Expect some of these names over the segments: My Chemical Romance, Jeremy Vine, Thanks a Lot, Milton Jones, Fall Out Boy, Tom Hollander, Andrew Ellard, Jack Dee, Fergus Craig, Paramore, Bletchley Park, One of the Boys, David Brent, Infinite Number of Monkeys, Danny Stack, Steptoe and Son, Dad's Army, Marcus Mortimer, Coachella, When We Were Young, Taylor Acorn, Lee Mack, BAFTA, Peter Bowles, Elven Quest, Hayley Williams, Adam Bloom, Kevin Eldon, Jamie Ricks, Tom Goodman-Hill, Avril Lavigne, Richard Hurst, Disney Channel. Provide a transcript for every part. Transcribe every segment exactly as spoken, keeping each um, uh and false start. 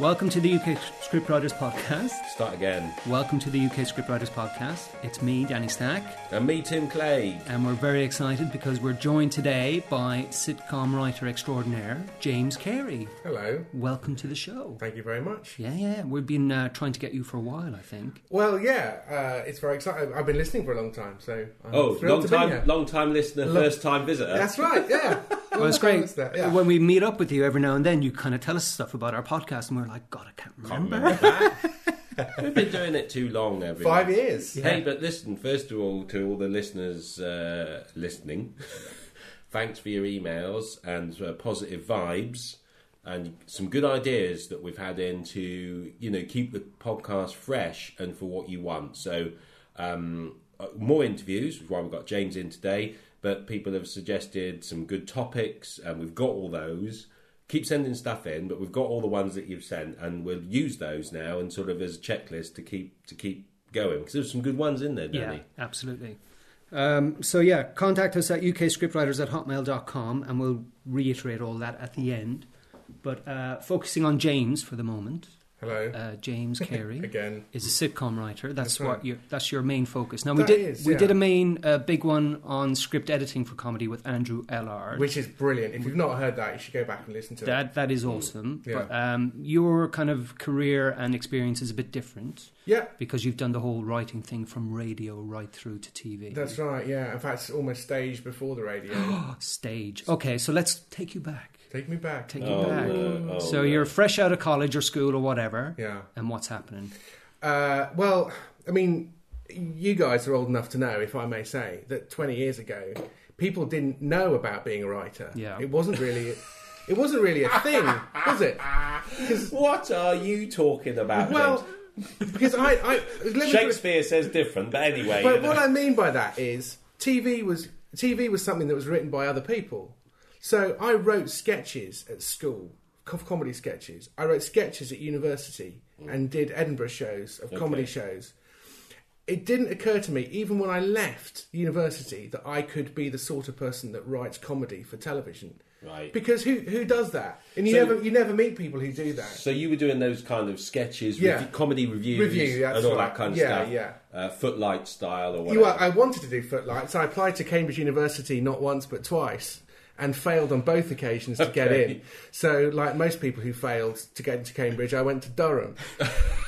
Welcome to the U K Scriptwriters Podcast. Start again. Welcome to the U K Scriptwriters Podcast. It's me, Danny Stack. And me, Tim Clay. And we're very excited because we're joined today by sitcom writer extraordinaire, James Cary. Hello. Welcome to the show. Thank you very much. Yeah, yeah. We've been uh, trying to get you for a while, I think. Well, yeah. Uh, it's very exciting. I've been listening for a long time, so I'm oh, long time, long time listener, long... first time visitor. That's right, yeah. Well, it's great. That, yeah. When we meet up with you every now and then, you kind of tell us stuff about our podcast, and we're like, God, I can't remember. Can't remember that. We've been doing it too long, everyone. Five years. Yeah. Hey, but listen, first of all, to all the listeners uh, listening, thanks for your emails and uh, positive vibes and some good ideas that we've had in to, you know, keep the podcast fresh and for what you want. So, um, more interviews, which is why we've got James in today. But people have suggested some good topics, and we've got all those. Keep sending stuff in, but we've got all the ones that you've sent, and we'll use those now and sort of as a checklist to keep to keep going. Because there's some good ones in there, Danny. Yeah, absolutely. Um, so, yeah, contact us at u k scriptwriters at hotmail dot com, and we'll reiterate all that at the end. But uh, focusing on James for the moment... Hello, uh, James Cary. Again, is a sitcom writer. That's, that's what right. your that's your main focus. Now we that did is, we yeah. did a main uh, big one on script editing for comedy with Andrew Ellard, which is brilliant. If you've not heard that, you should go back and listen to that. It. That is awesome. Yeah. But um, your kind of career and experience is a bit different. Yeah, because you've done the whole writing thing from radio right through to T V. That's right. Yeah, in fact, it's almost stage before the radio. Stage. Okay, so let's take you back. Take me back. Take you oh, back. No. Oh, so no. You're fresh out of college or school or whatever. Yeah. And what's happening? Uh, well, I mean, you guys are old enough to know, if I may say, that twenty years ago, people didn't know about being a writer. Yeah. It wasn't really... it wasn't really a thing, was it? What are you talking about, well, James? Because I... I let Shakespeare me... says different, but anyway... But you know. What I mean by that is T V was T V was something that was written by other people. So I wrote sketches at school, comedy sketches. I wrote sketches at university and did Edinburgh shows of comedy okay. shows. It didn't occur to me, even when I left university, that I could be the sort of person that writes comedy for television. Right. Because who who does that? And you so, never you never meet people who do that. So you were doing those kind of sketches, yeah. review, comedy reviews, Review, and all right. that kind of yeah, stuff. Yeah, yeah. Uh, Footlight style or whatever. You, I wanted to do Footlights. I applied to Cambridge University not once but twice. And failed on both occasions to okay. get in. So, like most people who failed to get into Cambridge, I went to Durham.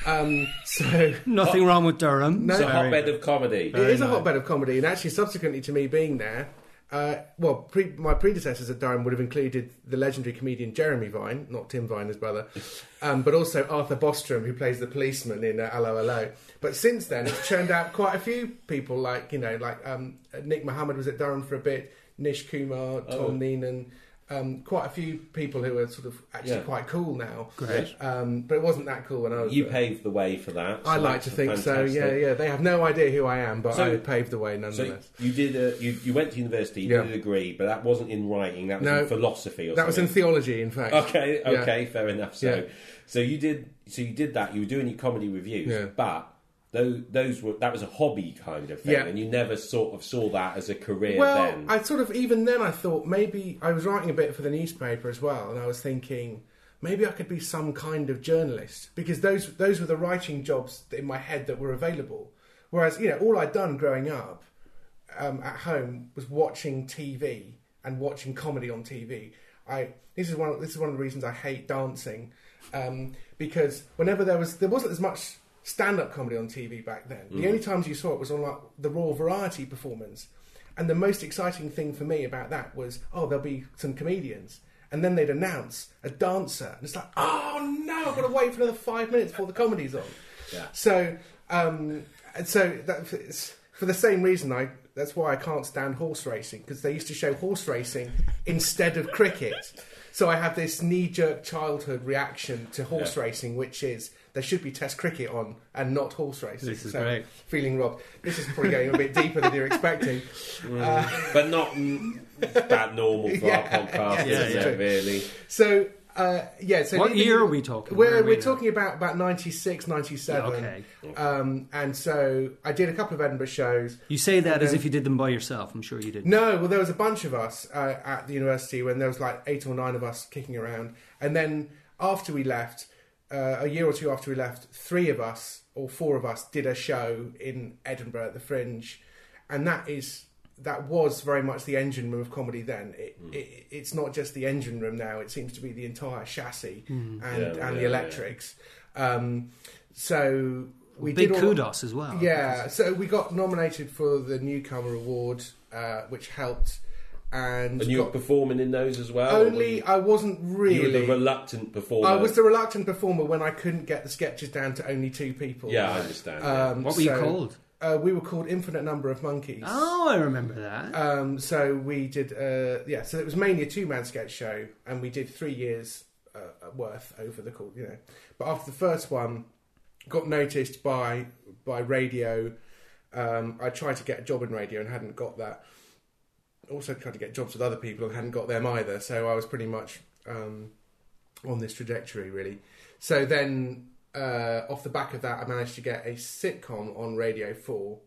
Um, so nothing hot, wrong with Durham. No, it's a hotbed of comedy. It Very is nice. a hotbed of comedy. And actually, subsequently to me being there, uh, well, pre- my predecessors at Durham would have included the legendary comedian Jeremy Vine, not Tim Vine, his brother, um, but also Arthur Bostrom, who plays the policeman in uh, Allo Allo. But since then, it's churned out quite a few people, like, you know, like um, Nick Mohammed was at Durham for a bit. Nish Kumar, Tom Neenan, um, quite a few people who are sort of actually yeah. quite cool now. Great. Um, but it wasn't that cool when I was... You there. paved the way for that. So I like to think fantastic. so, yeah, yeah. They have no idea who I am, but so, I paved the way nonetheless. So you did a, you, you went to university, you yeah. did a degree, but that wasn't in writing, that was no, in philosophy or that something. That was in theology, in fact. Okay, okay, yeah. fair enough. So yeah. so you did so you did that, you were doing your comedy reviews, yeah. but... Those, those were that was a hobby kind of thing, yeah. and you never sort of saw that as a career. Well, then I sort of even then I thought maybe I was writing a bit for the newspaper as well, and I was thinking maybe I could be some kind of journalist because those those were the writing jobs in my head that were available. Whereas you know all I'd done growing up um, at home was watching T V and watching comedy on T V. I this is one this is one of the reasons I hate dancing um, because whenever there was there wasn't as much. Stand-up comedy on T V back then. Mm. The only times you saw it was on like the Raw Variety performance. And the most exciting thing for me about that was, oh, there'll be some comedians. And then they'd announce a dancer. And it's like, oh, no, I've got to wait for another five minutes before the comedy's on. Yeah. So, um, so that, for the same reason, I that's why I can't stand horse racing, because they used to show horse racing instead of cricket. So I have this knee-jerk childhood reaction to horse yeah. racing, which is... There should be Test cricket on and not horse racing. This is so, great. Feeling robbed. This is probably going a bit deeper than you're expecting. Mm. Uh, but not that normal for yeah, our podcast, yeah, is yeah, it, yeah. really? So, uh, yeah. So what year are we talking we're, about? We're talking about, about ninety-six, ninety-seven. Yeah, okay. Um, and so I did a couple of Edinburgh shows. You say that then, as if you did them by yourself. I'm sure you didn't. No, well, there was a bunch of us uh, at the university when there was like eight or nine of us kicking around. And then after we left... uh, a year or two after we left, three of us, or four of us, did a show in Edinburgh at the Fringe. And that is... that was very much the engine room of comedy then. It, mm. it, it's not just the engine room now. It seems to be the entire chassis mm. and, yeah, and yeah, the electrics. Yeah. Um, so we Big did all, kudos as well. Yeah. So we got nominated for the Newcomer Award, uh, which helped. And, and you got, were performing in those as well? Only you, I wasn't really... You were the reluctant performer. I was the reluctant performer when I couldn't get the sketches down to only two people. Yeah, I understand. Um, yeah. What were so, you called? Uh, we were called Infinite Number of Monkeys. Oh, I remember that. Um, so we did, uh, yeah. So it was mainly a two-man sketch show, and we did three years uh, worth over the course, you know. But after the first one, got noticed by by radio. Um, I tried to get a job in radio and hadn't got that. Also tried to get jobs with other people and hadn't got them either. So I was pretty much um, on this trajectory, really. So then. Uh, off the back of that, I managed to get a sitcom on Radio four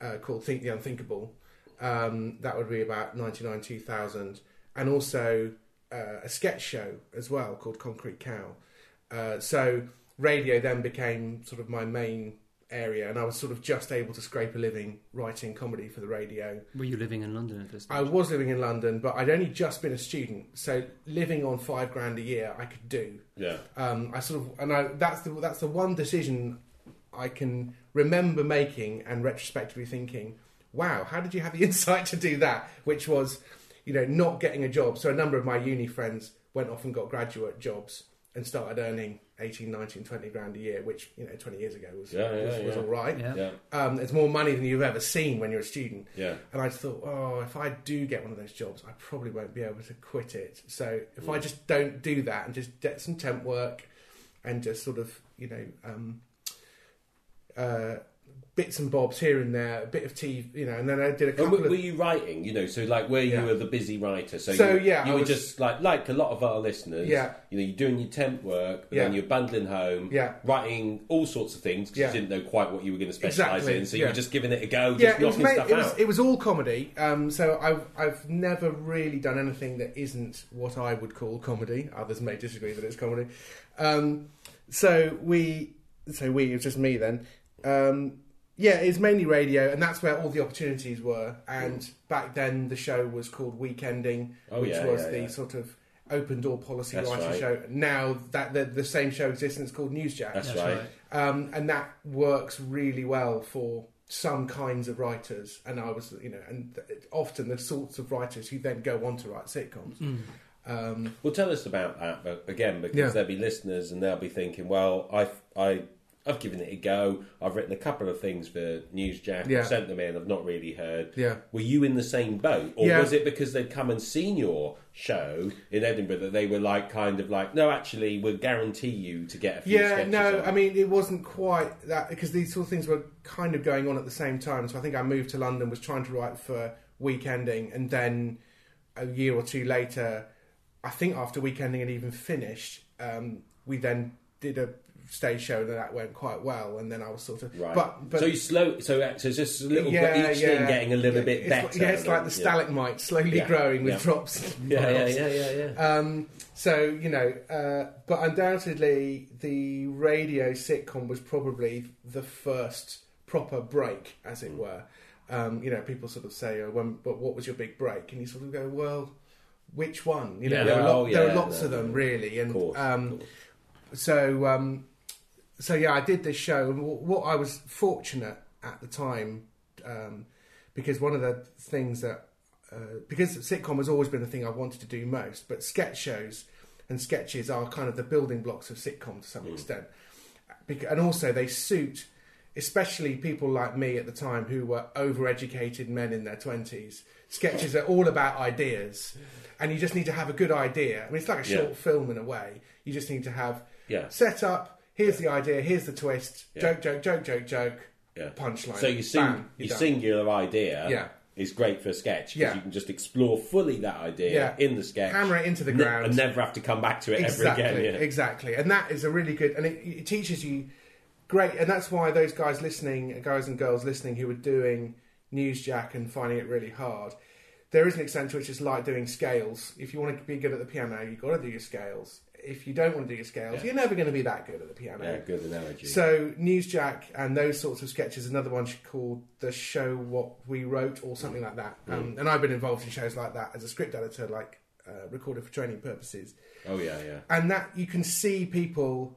uh, called Think the Unthinkable. Um, that would be about ninety-nine, two thousand. And also uh, a sketch show as well called Concrete Cow. Uh, so radio then became sort of my main area, and I was sort of just able to scrape a living writing comedy for the radio. Were you living in London at this time? I was living in London, but I'd only just been a student, so living on five grand a year I could do. Yeah. Um, I sort of, and I that's the that's the one decision I can remember making and retrospectively thinking, wow, how did you have the insight to do that? Which was, you know, not getting a job. So a number of my uni friends went off and got graduate jobs and started earning eighteen, nineteen, twenty grand a year, which, you know, twenty years ago was yeah, yeah, was, yeah. was all right. Yeah. Yeah. Um, it's more money than you've ever seen when you're a student. Yeah. And I just thought, oh, if I do get one of those jobs, I probably won't be able to quit it. So if mm. I just don't do that and just get some temp work and just sort of, you know, um, uh, bits and bobs here and there, a bit of T V, you know, and then I did a couple were, of... Were you writing, you know, so like where yeah. you were the busy writer, so, so you, yeah, you I were was... just like, like a lot of our listeners, yeah. you know, you're doing your temp work, but yeah. then you're bundling home, yeah. writing all sorts of things, because yeah. you didn't know quite what you were going to specialise exactly. in, so yeah. you were just giving it a go, just yeah, knocking it was, stuff it was, out. It was all comedy, um, so I've, I've never really done anything that isn't what I would call comedy. Others may disagree that it's comedy. Um, so we, so we, it was just me then, um, yeah, it's mainly radio, and that's where all the opportunities were. And mm. back then, the show was called Weekending, oh, which yeah, was yeah, the yeah. sort of open door policy that's writing right. show. Now that the, the same show exists, and it's called Newsjack. That's, that's right. right. Um, and that works really well for some kinds of writers. And I was, you know, and often the sorts of writers who then go on to write sitcoms. Mm. Um, well, tell us about that but again, because yeah. there'll be listeners, and they'll be thinking, "Well, I, I." I've given it a go. I've written a couple of things for Newsjack. Yeah. I've sent them in. I've not really heard. Yeah. Were you in the same boat? Or yeah. was it because they'd come and seen your show in Edinburgh that they were like, kind of like, no, actually, we'll guarantee you to get a few yeah, sketches no, on. I mean, it wasn't quite that, because these sort of things were kind of going on at the same time. So I think I moved to London, was trying to write for Weekending, and then a year or two later, I think after Weekending had even finished, um, we then did a stage show that that went quite well, and then I was sort of right. but, but so you slow so it's so just a little yeah, each yeah. thing getting a little yeah, bit it's better like, yeah it's like the stalagmite yeah. slowly yeah. growing with yeah. drops yeah, yeah yeah yeah yeah um so you know uh but undoubtedly the radio sitcom was probably the first proper break, as it were. Um you know, people sort of say, oh, when but what was your big break, and you sort of go, well, which one, you know? Yeah, there, no, were, lot, oh, yeah, there were lots no, of them really, and of course, um of course. so um So, yeah, I did this show, and what I was fortunate at the time, um, because one of the things that... Uh, because sitcom has always been the thing I wanted to do most, but sketch shows and sketches are kind of the building blocks of sitcom to some mm. extent. And also, they suit, especially people like me at the time who were overeducated men in their twenties. Sketches are all about ideas, and you just need to have a good idea. I mean, it's like a yeah. short film in a way. You just need to have yeah. set up... Here's yeah. the idea, here's the twist, yeah. joke, joke, joke, joke, joke, yeah. punchline. So you sing, bam, your done. singular idea yeah. is great for a sketch, because yeah. you can just explore fully that idea yeah. in the sketch. Hammer it into the ground. Ne- and never have to come back to it exactly, ever again. Yeah. Exactly, and that is a really good... And it, it teaches you great... And that's why those guys listening, guys and girls listening who were doing Newsjack and finding it really hard, there is an extent to which it's like doing scales. If you want to be good at the piano, you've got to do your scales. If you don't want to do your scales, yeah. you're never going to be that good at the piano. Yeah, good analogy. So Newsjack and those sorts of sketches, another one called The Show What We Wrote or something mm. like that. Mm. Um, and I've been involved in shows like that as a script editor, like uh, recorded for training purposes. Oh, yeah, yeah. And that you can see people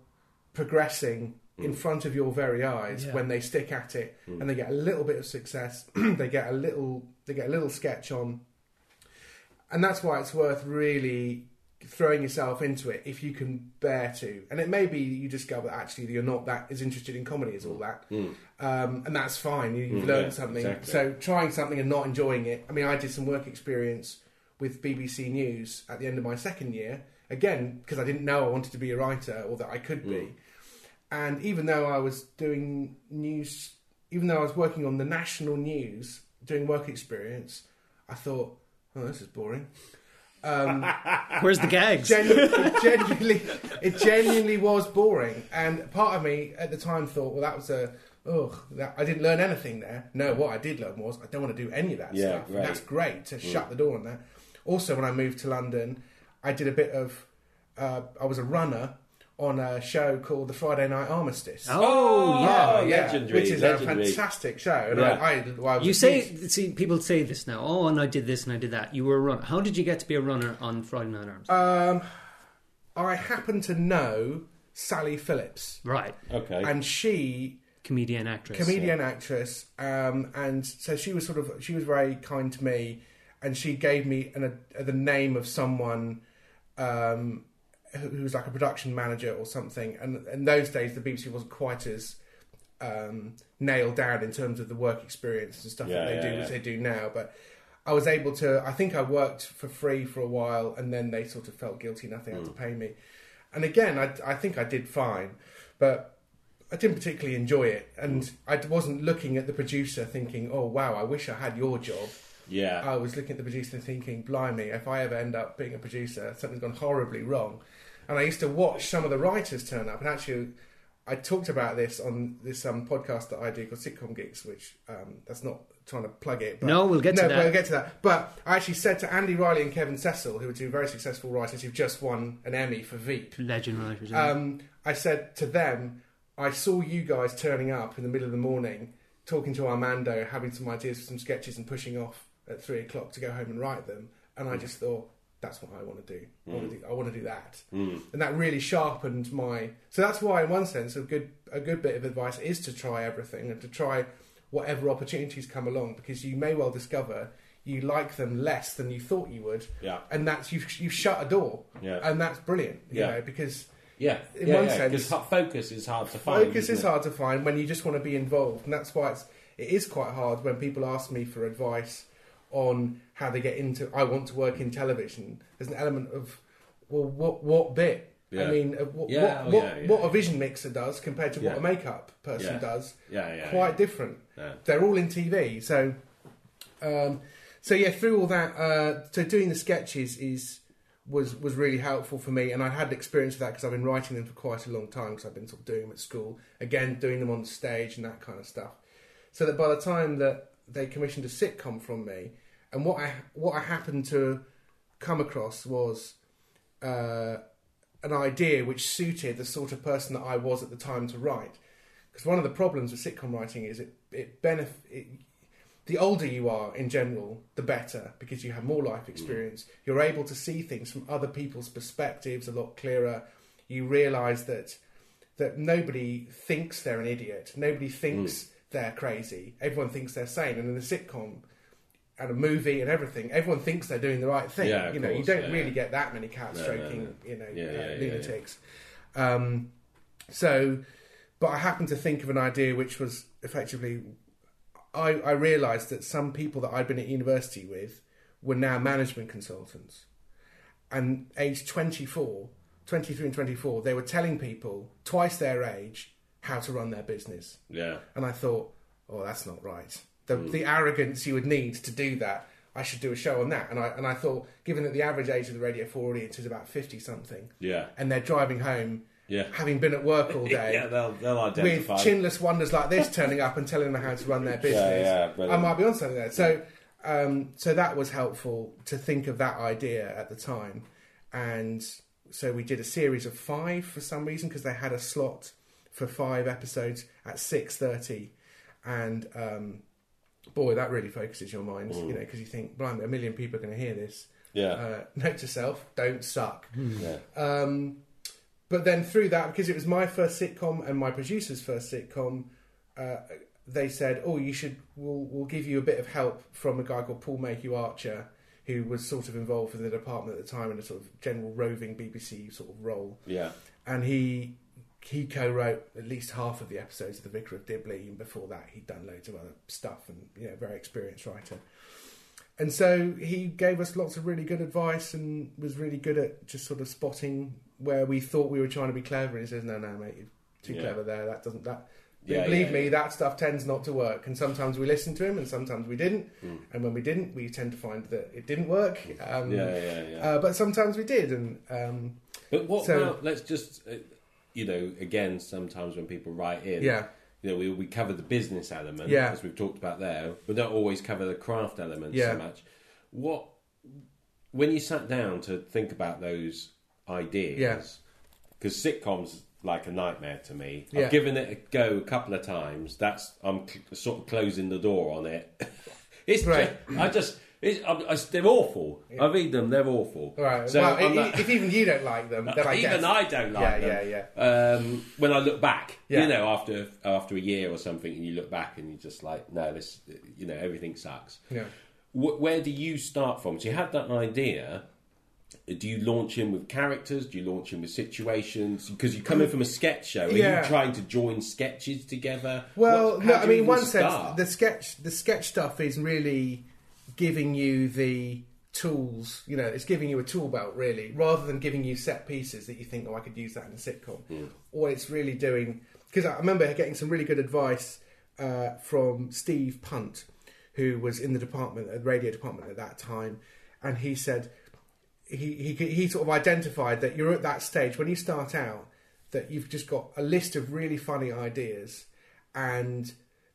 progressing mm. in front of your very eyes yeah. when they stick at it mm. and they get a little bit of success. they get a little, they get a little sketch on. And that's why it's worth really throwing yourself into it if you can bear to, and it may be you discover that actually you're not that as interested in comedy as all that mm. um, and that's fine. You've mm, learned yeah, something exactly. So trying something and not enjoying it, I mean I did some work experience with B B C News at the end of my second year, again because I didn't know I wanted to be a writer or that I could be mm. and even though I was doing news even though I was working on the national news doing work experience, I thought, oh, this is boring. Um, Where's the gags? Genu- it, genuinely, it genuinely was boring, and part of me at the time thought, well, that was a ugh. That, I didn't learn anything there. No, what I did learn was I don't want to do any of that yeah, stuff. Right. And that's great to mm. shut the door on that. Also, when I moved to London, I did a bit of. Uh, I was a runner on a show called The Friday Night Armistice. Oh, oh yeah, oh, yeah, legendary, which is legendary. A fantastic show. And yeah. I, I, well, I was you say kid. See, people say this now. Oh, and I did this and I did that. You were a runner. How did you get to be a runner on Friday Night Armistice? Um, I happen to know Sally Phillips, right? Okay, and she comedian actress, comedian yeah. actress, um, and so she was sort of she was very kind to me, and she gave me an, a, the name of someone. Um, who was like a production manager or something, and in those days the B B C wasn't quite as um, nailed down in terms of the work experience and stuff yeah, that they yeah, do yeah. as they do now, but I was able to I think I worked for free for a while and then they sort of felt guilty and they mm. had to pay me, and again I, I think I did fine, but I didn't particularly enjoy it, and mm. I wasn't looking at the producer thinking, oh wow, I wish I had your job. Yeah, I was looking at the producer thinking, blimey, if I ever end up being a producer, something's gone horribly wrong. And I used to watch some of the writers turn up. And actually, I talked about this on this um, podcast that I do called Sitcom Geeks, which um, that's not trying to plug it. But, no, we'll get no, to that. No, we'll get to that. But I actually said to Andy Riley and Kevin Cecil, who are two very successful writers who've just won an Emmy for Veep. Legend writers. Um, I said to them, I saw you guys turning up in the middle of the morning, talking to Armando, having some ideas for some sketches and pushing off at three o'clock to go home and write them, and I just thought, that's what I want to do. I want to do, I want to do that, mm. and that really sharpened my. So that's why, in one sense, a good a good bit of advice is to try everything and to try whatever opportunities come along, because you may well discover you like them less than you thought you would. Yeah, and that's you've you've shut a door. Yeah, and that's brilliant. You yeah, know, because. Yeah, in yeah, one yeah, sense, focus is hard to find. Focus is it? hard to find when you just want to be involved, and that's why it's, it is quite hard when people ask me for advice on how they get into. I want to work in television. There's an element of, well, what what bit? Yeah. I mean, what yeah, what, oh, yeah, yeah, what yeah. a vision mixer does compared to yeah. what a makeup person yeah. does, yeah, yeah, quite yeah. different. Yeah. They're all in T V, so, um, so yeah, through all that, uh, so doing the sketches is. was was really helpful for me, and I had experience of that because I've been writing them for quite a long time, because I've been sort of doing them at school, again doing them on stage and that kind of stuff, so that by the time that they commissioned a sitcom from me, and what I what I happened to come across was uh, an idea which suited the sort of person that I was at the time to write, because one of the problems with sitcom writing is it it benefit. The older you are, in general, the better, because you have more life experience. Mm. You're able to see things from other people's perspectives a lot clearer. You realise that that nobody thinks they're an idiot. Nobody thinks mm. they're crazy. Everyone thinks they're sane. And in a sitcom and a movie and everything, everyone thinks they're doing the right thing. Yeah, you know, course, you don't yeah. really get that many cat stroking, no, no, no. you know, yeah, yeah, uh, yeah, lunatics. Yeah. Um, so, but I happened to think of an idea which was effectively. I, I realised that some people that I'd been at university with were now management consultants. And age twenty-four, twenty-three and twenty-four, they were telling people twice their age how to run their business. Yeah. And I thought, oh, that's not right. The, mm. the arrogance you would need to do that, I should do a show on that. And I and I thought, given that the average age of the Radio four audience is about fifty-something, yeah, and they're driving home Yeah. having been at work all day, yeah, they'll, they'll identify with chinless wonders like this turning up and telling them how to run their business, yeah, yeah, I might be on something there. So Um, so that was helpful to think of that idea at the time. And so we did a series of five for some reason, because they had a slot for five episodes at six thirty. And um, boy, that really focuses your mind, mm. you know, because you think, blimey, a million people are going to hear this. Yeah. Uh, note to self, don't suck. Yeah. Um, but then through that, because it was my first sitcom and my producer's first sitcom, uh, they said, oh, you should, we'll, we'll give you a bit of help from a guy called Paul Mayhew-Archer, who was sort of involved in the department at the time in a sort of general roving B B C sort of role. Yeah. And he he co-wrote at least half of the episodes of The Vicar of Dibley, and before that he'd done loads of other stuff, and, you know, very experienced writer. And so he gave us lots of really good advice and was really good at just sort of spotting where we thought we were trying to be clever. And he says, no, no, mate, you're too yeah. clever there. That doesn't... that. Yeah, believe yeah, me, yeah. that stuff tends not to work. And sometimes we listened to him and sometimes we didn't. Mm. And when we didn't, we tend to find that it didn't work. Um, yeah, yeah, yeah. Uh, but sometimes we did. And um, But what... So, well, let's just... Uh, you know, again, sometimes when people write in... Yeah. You know, we we cover the business element, yeah. as we've talked about there, but don't always cover the craft element yeah. so much. What, when you sat down to think about those ideas, because yeah. sitcoms like a nightmare to me. Yeah. I've given it a go a couple of times. That's I'm cl- sort of closing the door on it. It's right. just, I just it's, I'm, I, they're awful. Yeah. I read them; they're awful. Right. So well, it, like, if even you don't like them, then I even guess. I don't like yeah, them. Yeah, yeah, yeah. Um, when I look back, yeah. you know, after after a year or something, and you look back and you're just like, no, this, you know, everything sucks. Yeah. W- where do you start from? So you had that idea. Do you launch in with characters? Do you launch in with situations? Because you come in from a sketch show. Are yeah. you trying to join sketches together? Well, what, no, I mean, in one sense, the sketch, the sketch stuff is really giving you the tools. You know, it's giving you a tool belt, really, rather than giving you set pieces that you think, oh, I could use that in a sitcom. Mm. Or it's really doing... Because I remember getting some really good advice uh, from Steve Punt, who was in the department, the radio department at that time, and he said... He, he he sort of identified that you're at that stage when you start out that you've just got a list of really funny ideas and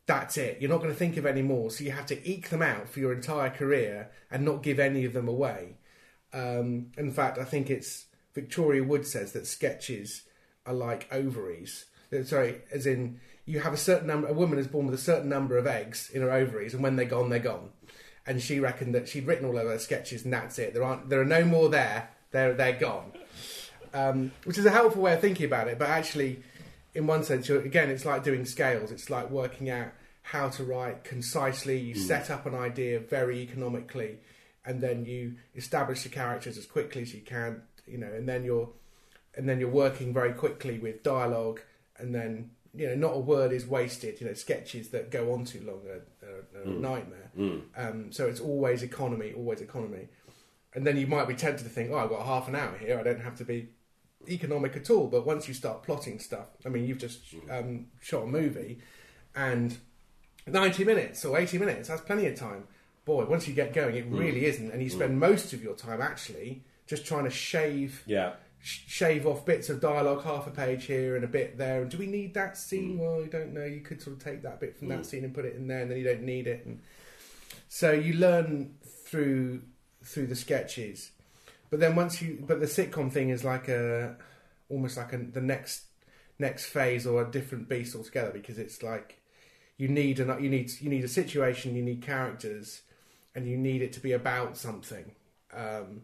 that's it. You're not going to think of any more, so you have to eke them out for your entire career and not give any of them away. Um, in fact, I think it's Victoria Wood says that sketches are like ovaries. Sorry, as in you have a certain number. A woman is born with a certain number of eggs in her ovaries, and when they're gone, they're gone. And she reckoned that she'd written all of her sketches, and that's it. There aren't, there are no more there. They're, they're gone. Um, which is a helpful way of thinking about it. But actually, in one sense, you're, again, it's like doing scales. It's like working out how to write concisely. You mm. set up an idea very economically, and then you establish the characters as quickly as you can. You know, and then you're, and then you're working very quickly with dialogue, and then. You know, not a word is wasted. You know, sketches that go on too long are, are, are mm. a nightmare. Mm. Um, so it's always economy, always economy. And then you might be tempted to think, oh, I've got half an hour here. I don't have to be economic at all. But once you start plotting stuff, I mean, you've just um, shot a movie and ninety minutes or eighty minutes, that's plenty of time. Boy, once you get going, it mm. really isn't. And you spend mm. most of your time actually just trying to shave... Yeah. shave off bits of dialogue, half a page here and a bit there, and do we need that scene? Mm. Well, you don't know. You could sort of take that bit from mm. that scene and put it in there, and then you don't need it. And so you learn through through the sketches, but then once you, but the sitcom thing is like a almost like a, the next next phase or a different beast altogether, because it's like you need an you need you need a situation, you need characters, and you need it to be about something. Um,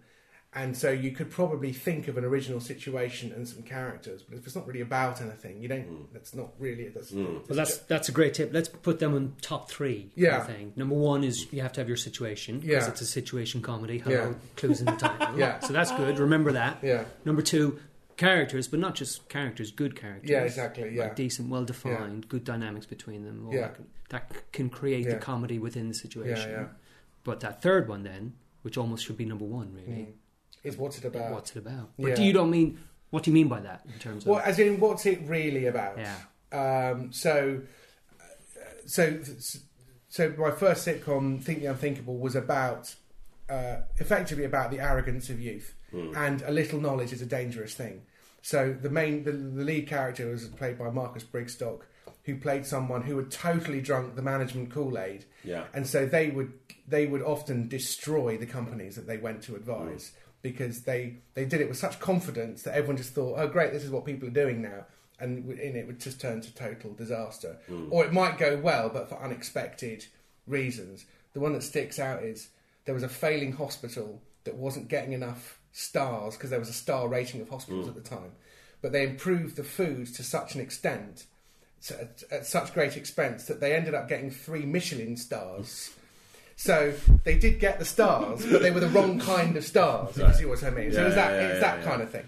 And so you could probably think of an original situation and some characters, but if it's not really about anything, you don't. Mm. That's not really. That's, mm. that's well, that's that's a great tip. Let's put them on top three. Yeah. I think. Number one is you have to have your situation because yeah. it's a situation comedy. Hello, yeah. clues in the title. yeah. So that's good. Remember that. Yeah. Number two, characters, but not just characters. Good characters. Yeah, exactly. Yeah. Like decent, well defined, yeah. good dynamics between them. All yeah. That can, that can create yeah. the comedy within the situation. Yeah, yeah. But that third one then, which almost should be number one, really. Mm. Is what's it about? What's it about? But yeah. do you don't mean? What do you mean by that in terms of? Well, as in, what's it really about? Yeah. Um, so, so, so my first sitcom, Think the Unthinkable, was about uh, effectively about the arrogance of youth, mm. and a little knowledge is a dangerous thing. So the main, the, the lead character was played by Marcus Brigstocke, who played someone who had totally drunk the management Kool-Aid. Yeah. And so they would they would often destroy the companies that they went to advise mm. because they, they did it with such confidence that everyone just thought, oh, great, this is what people are doing now. And in it would just turn to total disaster. Mm. Or it might go well, but for unexpected reasons. The one that sticks out is there was a failing hospital that wasn't getting enough stars because there was a star rating of hospitals mm. at the time. But they improved the food to such an extent, at, at such great expense, that they ended up getting three Michelin stars. So they did get the stars, but they were the wrong kind of stars, right. If you see what I mean. Yeah, so it was that, yeah, it's yeah, that yeah. kind of thing.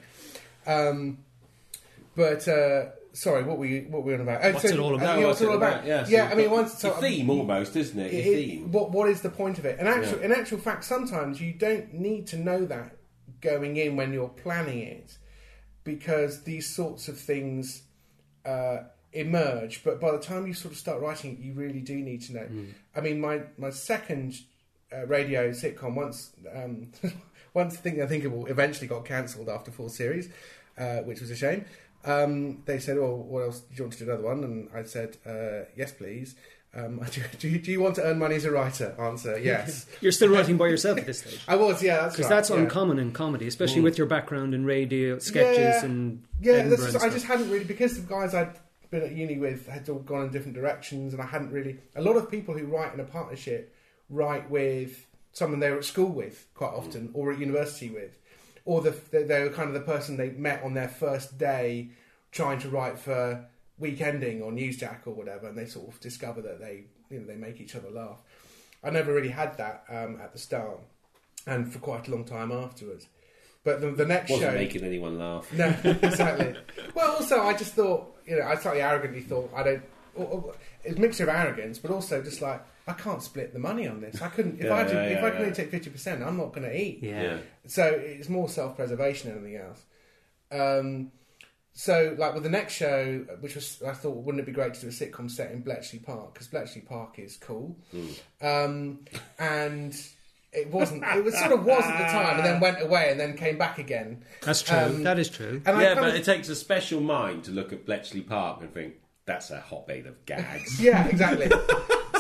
Um, but, uh, sorry, what were, you, what were you on about? Oh, what's so, it all about? I mean, what's it all about? about? Yeah, so yeah I mean, once... So, the theme I mean, almost, isn't it? it, it theme. What, what is the point of it? In actual, yeah. in actual fact, sometimes you don't need to know that going in when you're planning it, because these sorts of things... Uh, emerge, but by the time you sort of start writing it, you really do need to know. Mm. I mean, my my second uh, radio sitcom, once um, once Think the Unthinkable eventually got cancelled after four series, uh, which was a shame. Um, they said, "Oh, what else? Do you want to do another one?" And I said, uh, "Yes, please." Um, do, do, do you want to earn money as a writer? Answer: yes. You're still writing by yourself at this stage. I was, yeah, that's because right, that's yeah. uncommon in comedy, especially mm. with your background in radio sketches yeah. and yeah. Edinburgh that's just, and I just hadn't really because the guys I. been at uni with had all gone in different directions, and I hadn't really. A lot of people who write in a partnership write with someone they were at school with quite often, or at university with, or the, they were kind of the person they met on their first day trying to write for Weekending or Newsjack or whatever, and they sort of discover that they, you know, they make each other laugh. I never really had that um, at the start, and for quite a long time afterwards. But the, the next wasn't show... wasn't making anyone laugh. No, exactly. Well, also, I just thought, you know, I slightly arrogantly thought, I don't... Or, or, it's a mixture of arrogance, but also just like, I can't split the money on this. I couldn't... If yeah, I did, yeah, if yeah, I could yeah. only take fifty percent, I'm not going to eat. Yeah. yeah. So it's more self-preservation than anything else. Um, so, like, with the next show, which was, I thought, wouldn't it be great to do a sitcom set in Bletchley Park? Because Bletchley Park is cool. Mm. Um, and... It wasn't. It was sort of was at the time, and then went away, and then came back again. That's true. Um, that is true. And yeah, but of... it takes a special mind to look at Bletchley Park and think that's a hotbed of gags. Yeah, exactly.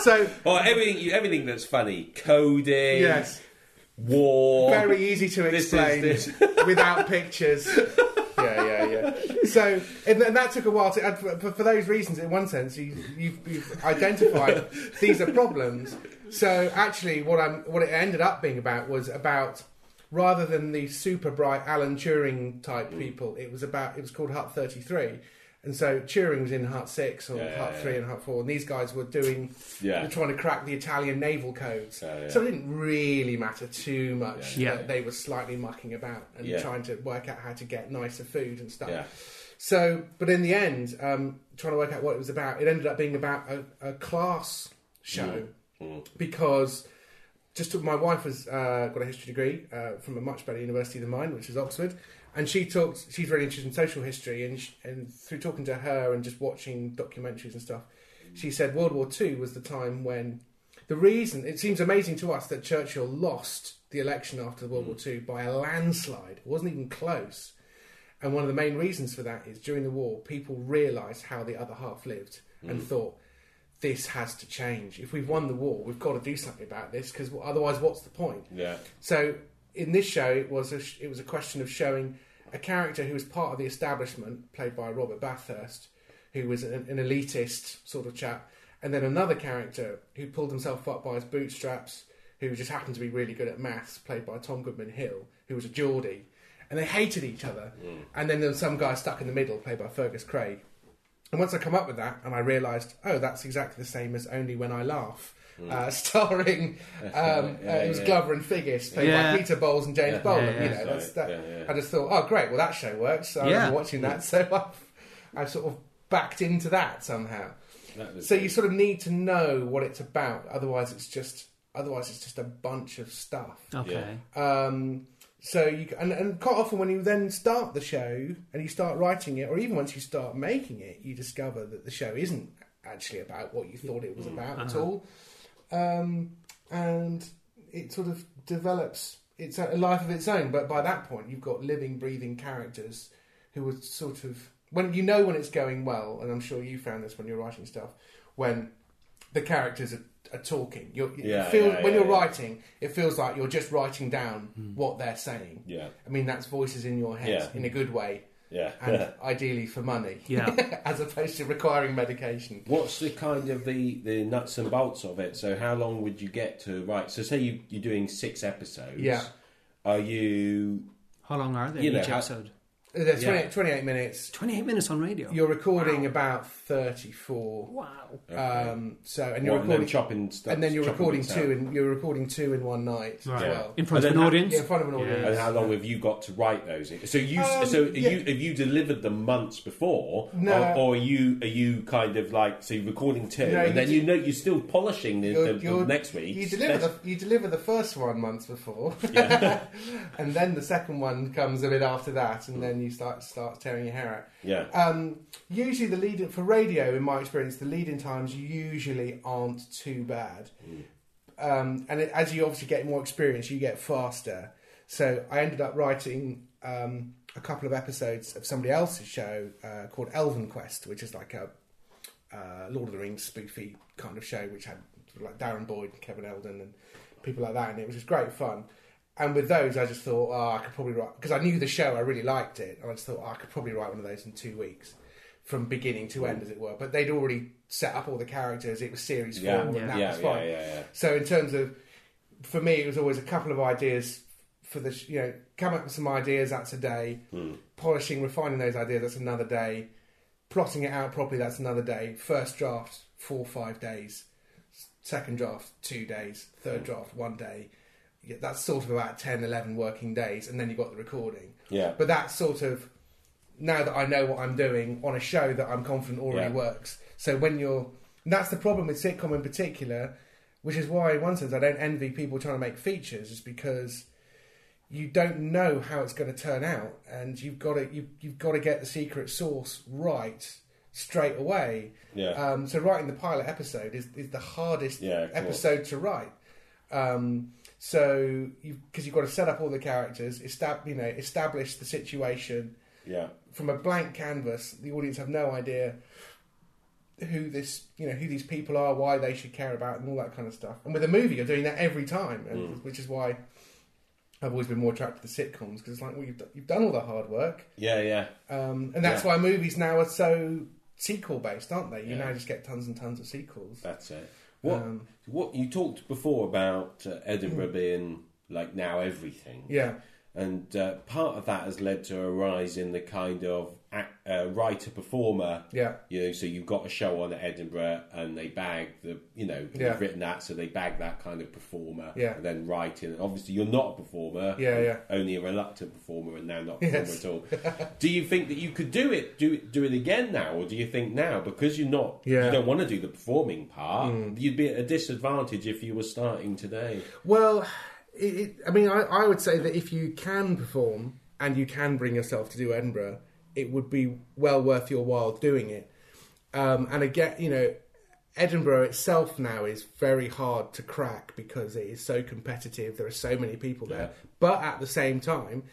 So, or everything, you, everything that's funny, coding, yes, war, very easy to explain this is, this... without pictures. Yeah, yeah, yeah. So, and that took a while to. And for, for those reasons, in one sense, you, you've, you've identified these are problems. So actually, what I'm what it ended up being about was about rather than the super bright Alan Turing type mm. people, it was about it was called Hut thirty-three, and so Turing was in Hut six or yeah, Hut yeah, three yeah. and Hut four, and these guys were doing yeah. were trying to crack the Italian naval codes. Uh, yeah. So it didn't really matter too much yeah. that yeah. they were slightly mucking about and yeah. trying to work out how to get nicer food and stuff. Yeah. So, but in the end, um, trying to work out what it was about, it ended up being about a, a class show. Mm. Because just my wife has uh, got a history degree uh, from a much better university than mine, which is Oxford, and she talks. She's really interested in social history, and she, and through talking to her and just watching documentaries and stuff, she said World War Two was the time when the reason it seems amazing to us that Churchill lost the election after World mm. War Two by a landslide. It wasn't even close, and one of the main reasons for that is during the war people realised how the other half lived mm. and thought, this has to change. If we've won the war, we've got to do something about this, because otherwise, what's the point? Yeah. So in this show, it was a, it was a question of showing a character who was part of the establishment, played by Robert Bathurst, who was an, an elitist sort of chap, and then another character who pulled himself up by his bootstraps, who just happened to be really good at maths, played by Tom Goodman Hill, who was a Geordie, and they hated each other. Mm. And then there was some guy stuck in the middle, played by Fergus Craig. And once I come up with that, and I realised, oh, that's exactly the same as Only When I Laugh, mm. uh, starring um, right. yeah, uh, it was yeah. Glover and Figgis, played yeah. by Peter Bowles and James yeah. Bolan. Yeah, yeah, you know, that's that. Yeah, yeah. I just thought, oh, great, well that show works. So yeah. I was watching that, so I've, I've sort of backed into that somehow. That so good. You sort of need to know what it's about, otherwise it's just otherwise it's just a bunch of stuff. Okay. Yeah. Um, So you and, and quite often when you then start the show and you start writing it, or even once you start making it, you discover that the show isn't actually about what you thought it was about uh-huh. at all, um, and it sort of develops its a life of its own. But by that point, you've got living, breathing characters who are sort of when you know when it's going well, and I'm sure you found this when you're writing stuff, when the characters are, are talking. You're, yeah, you feel, yeah, when yeah, you're yeah. writing, it feels like you're just writing down mm. what they're saying. Yeah. I mean, that's voices in your head yeah. in a good way. Yeah. And yeah. ideally for money. Yeah. As opposed to requiring medication. What's the kind of the, the nuts and bolts of it? So how long would you get to write? So say you, you're doing six episodes. Yeah. Are you... How long are they you know, each episode? There's yeah. twenty-eight minutes. twenty-eight minutes on radio. You're recording wow. about thirty-four. Wow. Okay. Um, so and you're well, recording and chopping stuff. And then you're recording two, and you're recording two in one night right. as well. In front of an audience. Yeah, in front of an audience. Yeah. And how long have you got to write those? So you, um, so yeah. you, have you delivered them months before, no. or, or are you, are you kind of like so you're recording two, no, and you then d- you know you're still polishing the, you're, the, you're, the next week. You deliver That's... the you deliver the first one months before, yeah. and then the second one comes a bit after that, and then. You You start start tearing your hair out. Yeah. Um, usually, the lead for radio, in my experience, the lead-in times usually aren't too bad. Mm. Um, and it, as you obviously get more experience, you get faster. So I ended up writing um, a couple of episodes of somebody else's show uh, called Elven Quest, which is like a uh, Lord of the Rings spoofy kind of show, which had sort of like Darren Boyd and Kevin Eldon and people like that, and it was just great fun. And with those, I just thought, oh, I could probably write... Because I knew the show, I really liked it. And I just thought, oh, I could probably write one of those in two weeks. From beginning to end, as it were. But they'd already set up all the characters. It was series yeah, four, yeah, and that yeah, was fine. Yeah, yeah, yeah. So in terms of... For me, it was always a couple of ideas for the... You know, come up with some ideas, that's a day. Hmm. Polishing, refining those ideas, that's another day. Plotting it out properly, that's another day. First draft, four or five days. Second draft, two days. Third draft, one day. Yeah, that's sort of about ten, eleven working days, and then you've got the recording. Yeah. But that's sort of, now that I know what I'm doing, on a show that I'm confident already yeah. works. So when you're... And that's the problem with sitcom in particular, which is why, in one sense, I don't envy people trying to make features, is because you don't know how it's going to turn out, and you've got to, you, you've got to get the secret sauce right straight away. Yeah. Um, so writing the pilot episode is, is the hardest yeah, episode to write. Um So, because you, you've got to set up all the characters, estab- you know, establish the situation. Yeah. From a blank canvas, the audience have no idea who this, you know, who these people are, why they should care about, and all that kind of stuff. And with a movie, you're doing that every time, and, mm. which is why I've always been more attracted to sitcoms because it's like, well, you've d- you've done all the hard work. Yeah, yeah. Um, and that's yeah. why movies now are so sequel based, aren't they? You yeah. now just get tons and tons of sequels. That's it. What um, what you talked before about uh, Edinburgh mm. being like now everything, yeah, and uh, part of that has led to a rise in the kind of act, uh, writer performer, yeah, you know. So you've got a show on at Edinburgh, and they bag the, you know, yeah. they've written that, so they bag that kind of performer, yeah, and then writing. And obviously, you're not a performer, yeah, yeah, only a reluctant performer, and now not a performer yes. at all. Do you think that you could do it, do it, do it again now, or do you think now because you're not, yeah. you don't want to do the performing part, mm. you'd be at a disadvantage if you were starting today? Well, it, it, I mean, I, I would say that if you can perform and you can bring yourself to do Edinburgh, it would be well worth your while doing it. Um, and again, you know, Edinburgh itself now is very hard to crack because it is so competitive. There are so many people there. Yeah. But at the same time,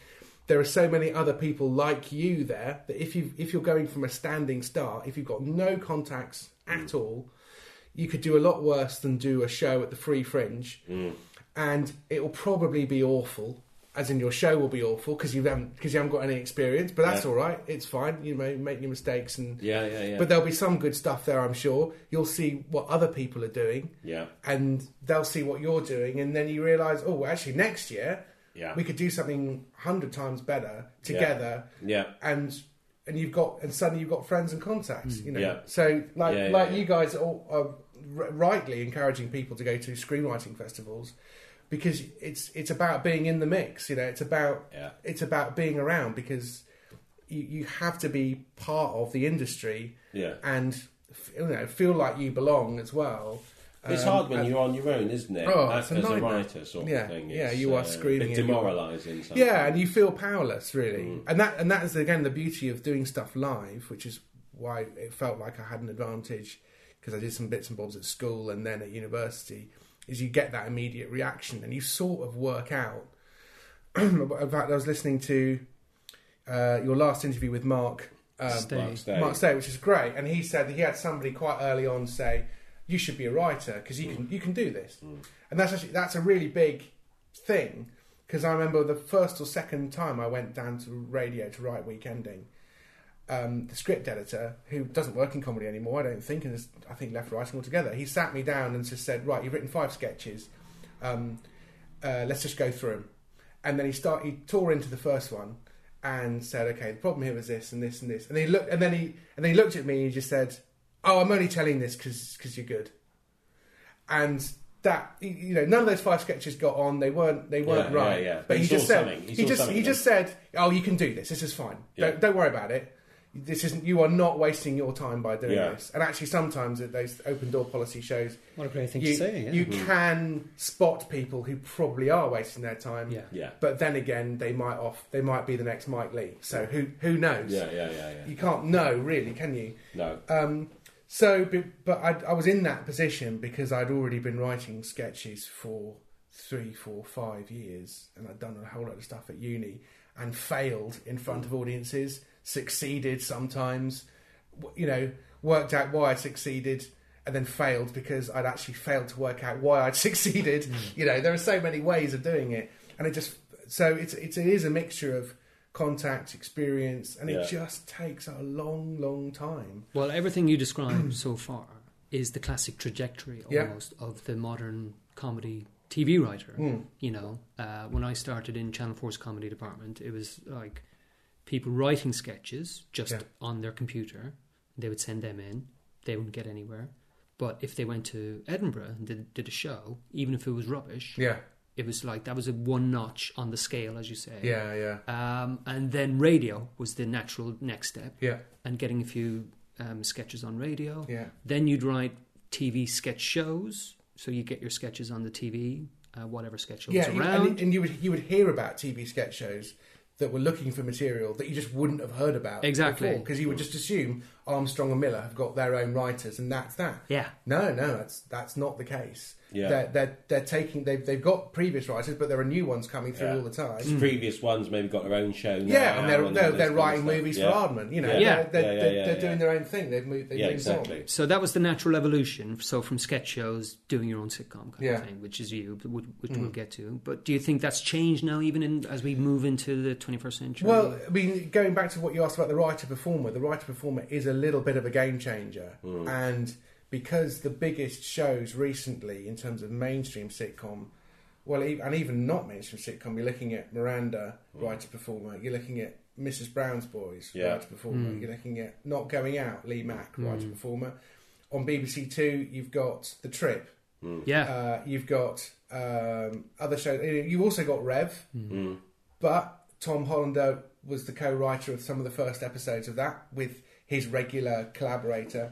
there are so many other people like you there that if you if you're going from a standing start, if you've got no contacts at mm. all, you could do a lot worse than do a show at the Free Fringe. Mm. And it'll probably be awful. As in, your show will be awful because you haven't because you haven't got any experience. But that's yeah. all right; it's fine. You may make your mistakes, and yeah, yeah, yeah. But there'll be some good stuff there, I'm sure. You'll see what other people are doing, yeah, and they'll see what you're doing, and then you realise, oh, well, actually, next year, yeah. we could do something a hundred times better together, yeah. yeah, and and you've got and suddenly you've got friends and contacts, mm. you know. Yeah. So like yeah, like yeah, you yeah. guys are, all, are rightly encouraging people to go to screenwriting festivals. Because it's it's about being in the mix, you know. It's about yeah. it's about being around because you, you have to be part of the industry, yeah. and you know feel like you belong as well. It's um, hard when and, you're on your own, isn't it? Oh, As, as a writer, sort yeah. of thing. It's, yeah, you are uh, screaming. It's demoralising. Yeah, and you feel powerless, really. Mm. And that and that is again the beauty of doing stuff live, which is why it felt like I had an advantage because I did some bits and bobs at school and then at university. Is you get that immediate reaction and you sort of work out. In fact, I was listening to uh, your last interview with Mark um, Stay. Mark Stay. Mark Stay, which is great. And he said that he had somebody quite early on say, you should be a writer because you can mm. you can do this. Mm. And that's actually, that's a really big thing, because I remember the first or second time I went down to radio to write Weekending, um, the script editor, who doesn't work in comedy anymore, I don't think, and is, I think left writing altogether, he sat me down and just said, right, you've written five sketches, um, uh, let's just go through them. And then he start, he tore into the first one and said, okay, the problem here was this and this and this. And, he looked, and, then, he, and then he looked at me and he just said, oh, I'm only telling this because you're good. And that, you know, none of those five sketches got on. They weren't, they weren't yeah, right. Yeah, yeah. But, but he, he just said, he, he just, he then. just said, oh, you can do this. This is fine. Yeah. Don't, don't worry about it. This isn't. You are not wasting your time by doing yeah. this. And actually, sometimes at those open door policy shows, what a great thing you, to say. Yeah. You mm. can spot people who probably are wasting their time. Yeah. yeah. But then again, they might off. They might be the next Mike Lee. So who who knows? Yeah, yeah, yeah. yeah. You can't know really, can you? No. Um, So, but I, I was in that position because I'd already been writing sketches for three, four, five years, and I'd done a whole lot of stuff at uni and failed in front of audiences, succeeded sometimes, you know, worked out why I succeeded, and then failed because I'd actually failed to work out why I'd succeeded. You know, there are so many ways of doing it, and it just so it's, it's it is a mixture of contact, experience, and yeah. it just takes a long, long time. Well, everything you describe so far is the classic trajectory almost yeah. of the modern comedy T V writer. Mm. You know, uh, when I started in Channel four's comedy department, it was like people writing sketches just yeah. on their computer. They would send them in. They wouldn't get anywhere. But if they went to Edinburgh and did, did a show, even if it was rubbish... yeah. It was like, that was a one notch on the scale, as you say. Yeah, yeah. Um, and then radio was the natural next step. Yeah. And getting a few um, sketches on radio. Yeah. Then you'd write T V sketch shows. So you get your sketches on the T V, uh, whatever sketch show yeah, was around. And, and you would you would hear about T V sketch shows that were looking for material that you just wouldn't have heard about exactly. before. Because you would just assume Armstrong and Miller have got their own writers and that's that. Yeah. No, no, that's that's not the case. Yeah. They're, they're, they're taking, they've, they've got previous writers, but there are new ones coming through yeah. all the time. Mm. Previous ones maybe got their own show now. Yeah, and they're, and they're, they're writing movies yeah. for Aardman. You know, yeah. they're, they're, yeah, yeah, yeah, they're yeah. doing their own thing. They've moved, they've yeah, moved exactly. on. So that was the natural evolution. So from sketch shows, doing your own sitcom kind yeah. of thing, which is you, which, which mm. we'll get to. But do you think that's changed now, even in, as we move into the twenty-first century? Well, I mean, going back to what you asked about the writer-performer, the writer-performer is a little bit of a game-changer. Mm. And... because the biggest shows recently, in terms of mainstream sitcom, well, and even not mainstream sitcom, you're looking at Miranda, mm. writer-performer, you're looking at Missus Brown's Boys, yeah. writer-performer, mm. you're looking at Not Going Out, Lee Mack, mm. writer-performer. On B B C Two, you've got The Trip. Mm. Yeah. Uh, you've got um, other shows. You've also got Rev, mm. but Tom Hollander was the co-writer of some of the first episodes of that with his regular collaborator.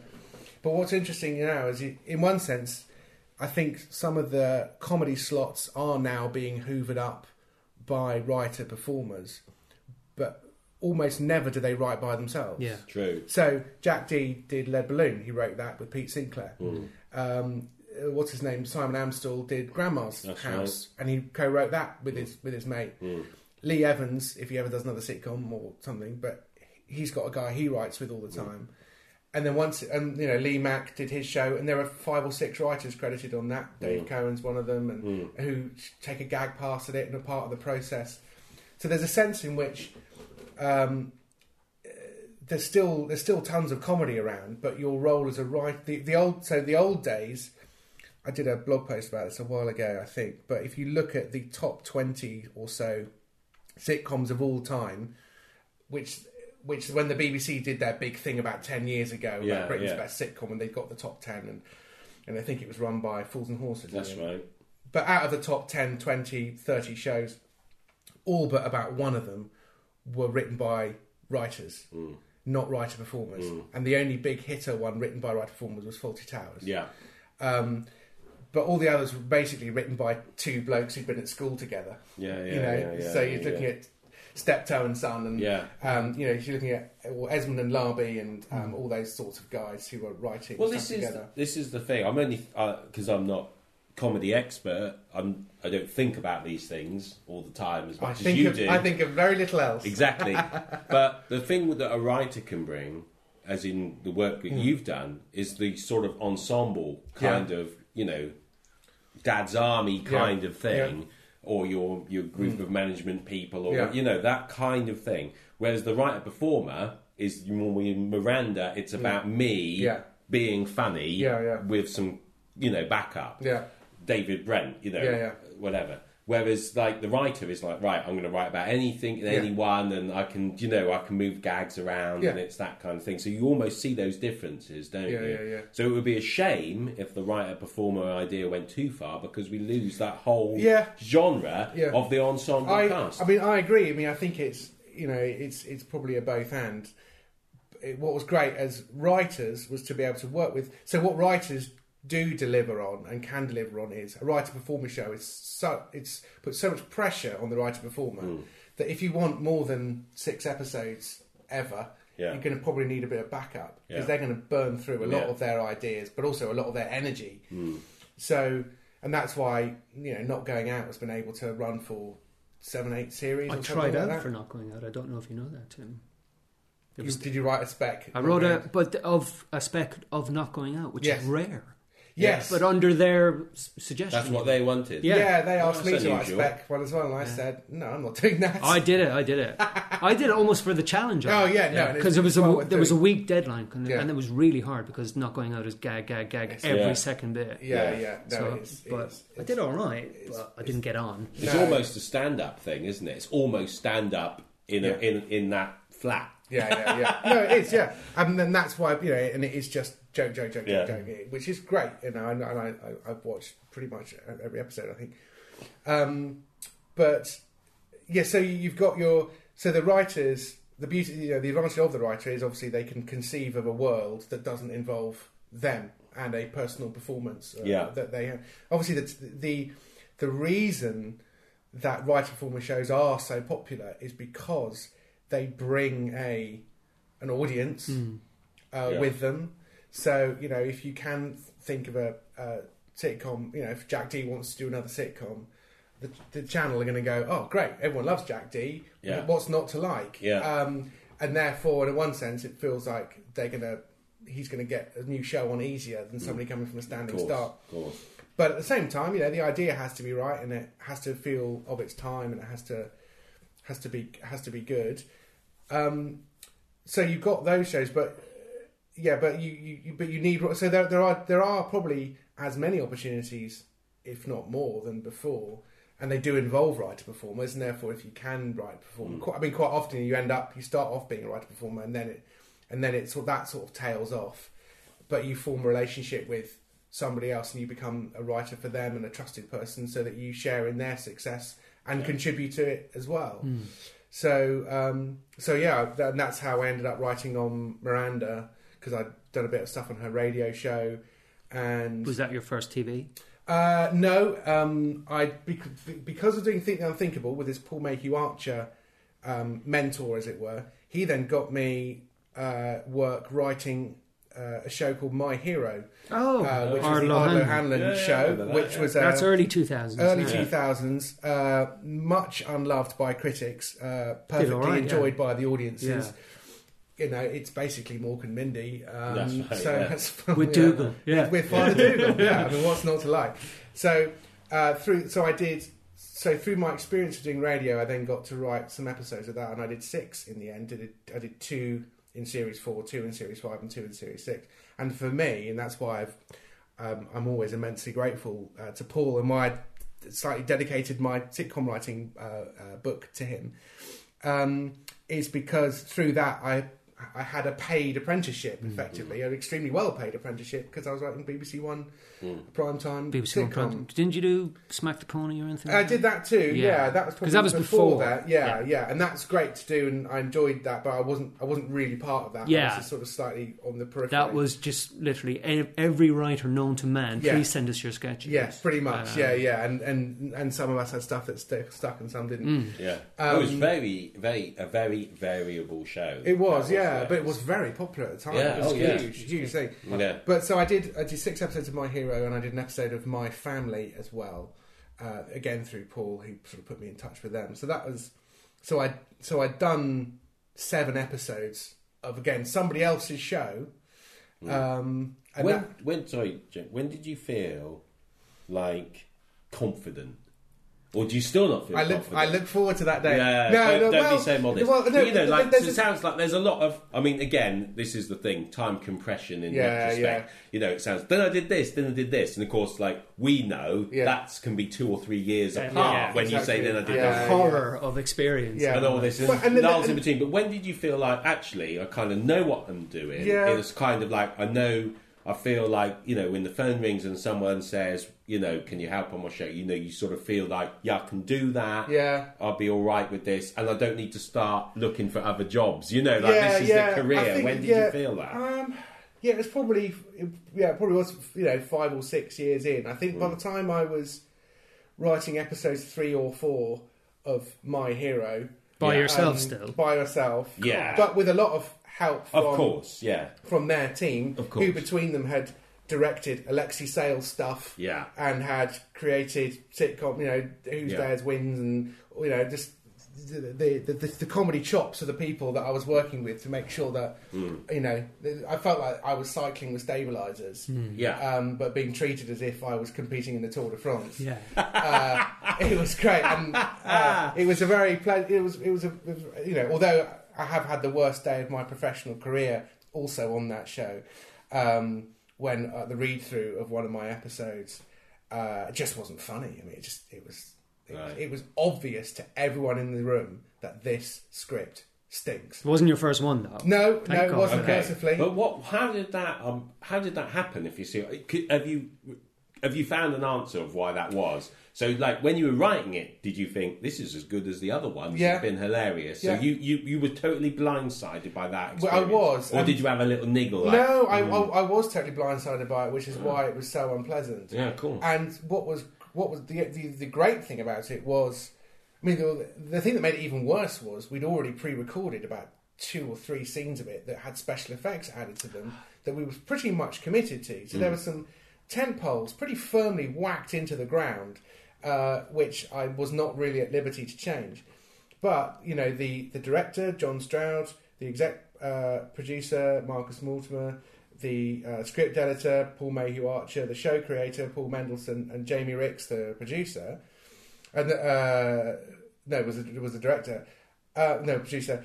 But what's interesting now is, in one sense, I think some of the comedy slots are now being hoovered up by writer-performers, but almost never do they write by themselves. Yeah, true. So Jack Dee did Lead Balloon. He wrote that with Pete Sinclair. Mm. Um, what's his name? Simon Amstel did Grandma's That's House, right. and he co-wrote that with mm. his with his mate. Mm. Lee Evans, if he ever does another sitcom or something, but he's got a guy he writes with all the time. Mm. And then once, and you know, Lee Mack did his show, and there are five or six writers credited on that. Dave mm. Cohen's one of them, and mm. who take a gag pass at it and are part of the process. So there's a sense in which um, there's still there's still tons of comedy around, but your role as a writer, the, the old so the old days. I did a blog post about this a while ago, I think. But if you look at the top twenty or so sitcoms of all time, which Which, when the B B C did their big thing about ten years ago about yeah, Britain's yeah. best sitcom, and they got the top ten, and and I think it was run by Fools and Horses. That's right. It? But out of the top ten, twenty, thirty shows, all but about one of them were written by writers, mm. not writer-performers. Mm. And the only big hitter one written by writer-performers was Fawlty Towers. Yeah. Um, but all the others were basically written by two blokes who'd been at school together. Yeah, yeah, you know? yeah, yeah So you're yeah, looking yeah. at... Steptoe and Son, and yeah. um, you know, if you're looking at well, Esmond and Larby, and um, all those sorts of guys who are writing well, stuff this is, together. Well, this is the thing. I'm only because uh, I'm not comedy expert, I'm, I don't think about these things all the time as much I think as you of, do. I think of very little else. Exactly. But the thing that a writer can bring, as in the work that mm. you've done, is the sort of ensemble kind yeah. of, you know, Dad's Army kind yeah. of thing, yeah. or your, your group mm. of management people, or, yeah. you know, that kind of thing. Whereas the writer-performer is normally Miranda, it's about yeah. me yeah. being funny yeah, yeah. with some, you know, backup. Yeah. David Brent, you know, yeah, yeah. whatever. Whereas, like, the writer is like, right, I'm going to write about anything and yeah. anyone, and I can, you know, I can move gags around, yeah. and it's that kind of thing. So you almost see those differences, don't yeah, you? Yeah, yeah. So it would be a shame if the writer-performer idea went too far, because we lose that whole yeah. genre yeah. of the ensemble I, cast. I mean, I agree. I mean, I think it's, you know, it's it's probably a both and. It, what was great as writers was to be able to work with... So what writers... do deliver on and can deliver on is a writer performer show is so it's put so much pressure on the writer performer mm. that if you want more than six episodes ever yeah. you're going to probably need a bit of backup because yeah. they're going to burn through a lot yeah. of their ideas but also a lot of their energy mm. so and that's why, you know, Not Going Out has been able to run for seven eight series. I or tried out like that. for Not Going Out. I don't know if you know that, Tim. You, was, did you write a spec? I wrote a but of a spec of Not Going Out, which yes. is rare. Yes. But under their suggestion. That's what they wanted. Yeah, yeah they asked me to write a spec one as well, and I yeah. said, no, I'm not doing that. I did it, I did it. I did it almost for the challenge. Oh, yeah, no. Because yeah. there was a, there through. was a week deadline, and, yeah. and it was really hard because Not Going Out is gag, gag, gag it's, every yeah. second bit. Yeah, yeah. yeah. No, so, it is, but it's, I did all right, but I didn't get on. It's no. almost a stand-up thing, isn't it? It's almost stand-up in, yeah. in, in that flat. Yeah, yeah, yeah. No, it is, yeah. And then that's why, you know, and it is just joke, joke, joke, yeah. joke, joke, which is great, you know, and, and I, I, I've watched pretty much every episode, I think. Um, but, yeah, so you've got your... So the writers, the beauty, you know, the advantage of the writer is obviously they can conceive of a world that doesn't involve them and a personal performance uh, yeah. that they have. Obviously, the, the, the reason that writer-performer shows are so popular is because... they bring a an audience mm. uh, yeah. with them. So, you know, if you can think of a, a sitcom, you know, if Jack Dee wants to do another sitcom, the, the channel are going to go, oh, great, everyone loves Jack Dee. Yeah. What's not to like? Yeah. Um, and therefore, in one sense, it feels like they're going to, he's going to get a new show on easier than somebody mm. coming from a standing of course, start. Of course. But at the same time, you know, the idea has to be right, and it has to feel of its time, and it has to has to be has to be good. Um, so you've got those shows, but yeah, but you, you, you but you need so there there are there are probably as many opportunities, if not more, than before, and they do involve writer performers, and therefore if you can write perform, mm. quite, I mean, quite often you end up you start off being a writer performer, and then it and then it sort of, that sort of tails off, but you form a relationship with somebody else, and you become a writer for them and a trusted person, so that you share in their success and yeah. contribute to it as well. Mm. So, um, so yeah, that, and that's how I ended up writing on Miranda, because I'd done a bit of stuff on her radio show. And was that your first T V? Uh, no, um, I because of doing Think the Unthinkable with this Paul Mayhew-Archer um, mentor, as it were, he then got me uh, work writing uh, a show called My Hero, oh, uh, which Arlo was the Arlo Hanlon yeah, show, yeah, that, which yeah. was... Uh, That's early two thousands. Early yeah. two thousands, uh, much unloved by critics, uh, perfectly right, enjoyed yeah. by the audiences. Yeah. You know, it's basically Mork and Mindy. Um, that's right, so yeah. that's from, with yeah, Dougal. Yeah. With, with Father Dougal, yeah. I mean, what's not to like? So, uh, through, so I did... So through my experience of doing radio, I then got to write some episodes of that, and I did six in the end. Did I did two... in series four, two in series five, and two in series six. And for me, and that's why I've, um, I'm always immensely grateful uh, to Paul, and why I slightly dedicated my sitcom writing uh, uh, book to him, um, is because through that I I had a paid apprenticeship, effectively, mm-hmm. an extremely well-paid apprenticeship, because I was writing B B C One mm. primetime B B C sitcom. One primetime. Didn't you do Smack the Pony or anything? I like did that too. Yeah, yeah that was because that was before, before that. Yeah, yeah, yeah, and that's great to do, and I enjoyed that, but I wasn't I wasn't really part of that. Yeah, I was just sort of slightly on the periphery. That was just literally every writer known to man. Yeah. Please send us your sketches. Yes, yeah, pretty much. Um, yeah, yeah, and, and and some of us had stuff that st- stuck, and some didn't. Mm. Yeah, um, it was very, very a very variable show. It was, yeah. yeah, but it was very popular at the time. Yeah. It was oh, huge, yeah. huge thing. Yeah. But so I did. I did six episodes of My Hero, and I did an episode of My Family as well. Uh, again through Paul, who sort of put me in touch with them. So that was. So I so I'd done seven episodes of again somebody else's show. Mm. Um, and when that, when sorry, Jim, when did you feel like confident? Or do you still not feel I look, confident? I look forward to that day. Yeah, no, don't, no, don't well, be so modest. Well, no, you know, like, so it sounds like there's a lot of... I mean, again, this is the thing, time compression in yeah, retrospect. Yeah. You know, it sounds, then I did this, then I did this. And of course, like, we know yeah. that can be two or three years yeah, apart yeah, when exactly. you say, then I did yeah, that. The horror yeah. of experience. Yeah. And all this. And well, and lulls in between. But when did you feel like, actually, I kind of know what I'm doing? Yeah. It was kind of like, I know... I feel like, you know, when the phone rings and someone says, you know, can you help on my show? You know, you sort of feel like, yeah, I can do that. Yeah. I'll be all right with this. And I don't need to start looking for other jobs. You know, like yeah, this is yeah. the career. Think, when did yeah, you feel that? Um, yeah, it was probably, it, yeah, it probably was, you know, five or six years in. I think mm. by the time I was writing episodes three or four of My Hero. By yeah, yourself um, still. By yourself. Yeah. But with a lot of... help from, of course, yeah. from their team, of course. Who between them had directed Alexi Sales stuff yeah. and had created sitcom, you know, Who's yeah. Dares Wins, and, you know, just the the, the the comedy chops of the people that I was working with to make sure that, mm. you know, I felt like I was cycling with stabilisers, mm. yeah. um, but being treated as if I was competing in the Tour de France. Yeah. Uh, it was great. And uh, it was a very, ple- it was, it was a, you know, although... I have had the worst day of my professional career also on that show um, when uh, the read-through of one of my episodes uh, just wasn't funny. I mean, it just it was it, right. it was obvious to everyone in the room that this script stinks. It wasn't your first one, though. No, Thank no, God. It wasn't, okay. Mercifully. But what? How did that? Um, how did that happen? If you see, have you have you found an answer of why that was? So, like, when you were writing it, did you think, this is as good as the other one? Yeah. It's been hilarious. So yeah. you, you, you were totally blindsided by that experience? Well, I was. Or um, did you have a little niggle? Like, no, I, mm. I, I was totally blindsided by it, which is oh. why it was so unpleasant. Yeah, cool. And what was what was the the, the great thing about it was... I mean, the, the thing that made it even worse was we'd already pre-recorded about two or three scenes of it that had special effects added to them that we were pretty much committed to. So mm. there were some tent poles pretty firmly whacked into the ground... Uh, which I was not really at liberty to change. But, you know, the, the director, John Stroud, the exec uh, producer, Marcus Mortimer, the uh, script editor, Paul Mayhew-Archer, the show creator, Paul Mendelsohn, and Jamie Ricks, the producer, and the, uh, no, it was the, it was the director, uh, no, producer,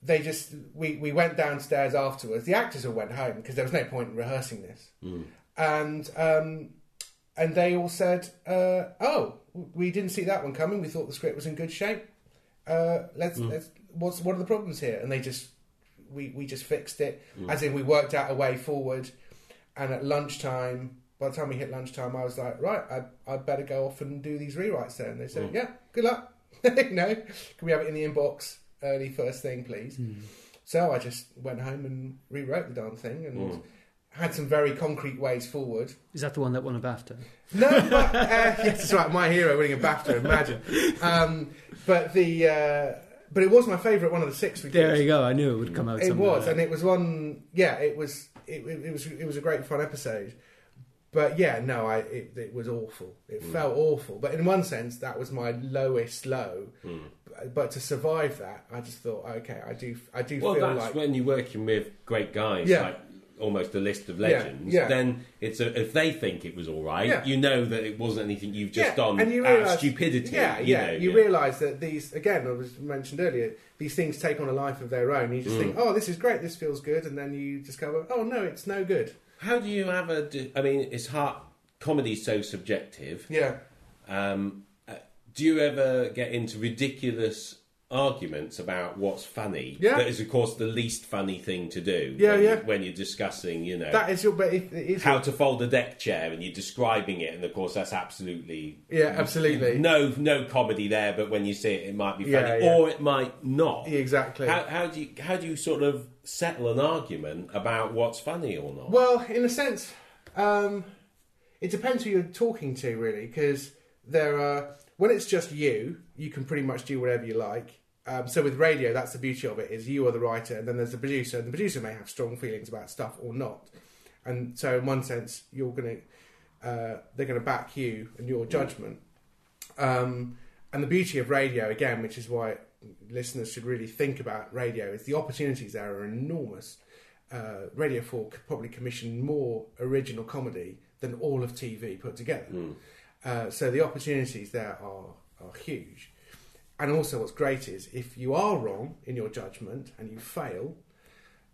they just, we, we went downstairs afterwards. The actors all went home because there was no point in rehearsing this. Mm. And... Um, And they all said, uh, "Oh, we didn't see that one coming. We thought the script was in good shape. Uh, let's, mm. let's. What's what are the problems here?" And they just, we we just fixed it. Mm. As in, we worked out a way forward. And at lunchtime, by the time we hit lunchtime, I was like, "Right, I I better go off and do these rewrites." Then and they said, mm. "Yeah, good luck. No, can we have it in the inbox early first thing, please?" Mm. So I just went home and rewrote the darn thing and. Mm. Had some very concrete ways forward. Is that the one that won a BAFTA? No, but, uh, yes, that's right. My Hero winning a BAFTA, imagine. Um, but the uh, but it was my favourite one of the six. We there did. You go. I knew it would come out. It was, like. And it was one. Yeah, it was. It, it, it was. It was a great fun episode. But yeah, no, I. It, it was awful. It mm. felt awful. But in one sense, that was my lowest low. Mm. But to survive that, I just thought, okay, I do. I do well, feel that's like when you're working with great guys, yeah. like. Almost a list of legends. Yeah, yeah. Then it's a, if they think it was all right, yeah. you know that it wasn't anything you've just yeah, done and you realize, out of stupidity. Yeah, you yeah. Know, you yeah. realise that these, again, I was mentioned earlier, these things take on a life of their own. You just mm. think, oh, this is great, this feels good, and then you discover, oh no, it's no good. How do you have a? I mean, it's hard. Comedy's so subjective. Yeah. Um, do you ever get into ridiculous? Arguments about what's funny yeah. that is of course the least funny thing to do yeah, when, yeah. when you're discussing, you know, that is your, but it, it is how your... to fold a deck chair and you're describing it and of course that's absolutely yeah absolutely no no comedy there, but when you see it it might be funny yeah, yeah. or it might not exactly. How, how do you how do you sort of settle an argument about what's funny or not? Well, in a sense um, it depends who you're talking to really, because there are when it's just you you can pretty much do whatever you like. Um, so with radio, that's the beauty of it, is you are the writer and then there's the producer, and the producer may have strong feelings about stuff or not. And so in one sense, you're going to, uh, they're going to back you and your judgment. Um, and the beauty of radio, again, which is why listeners should really think about radio, is the opportunities there are enormous. Uh, Radio four could probably commission more original comedy than all of T V put together. Mm. Uh, so the opportunities there are, are huge. And also what's great is if you are wrong in your judgment and you fail,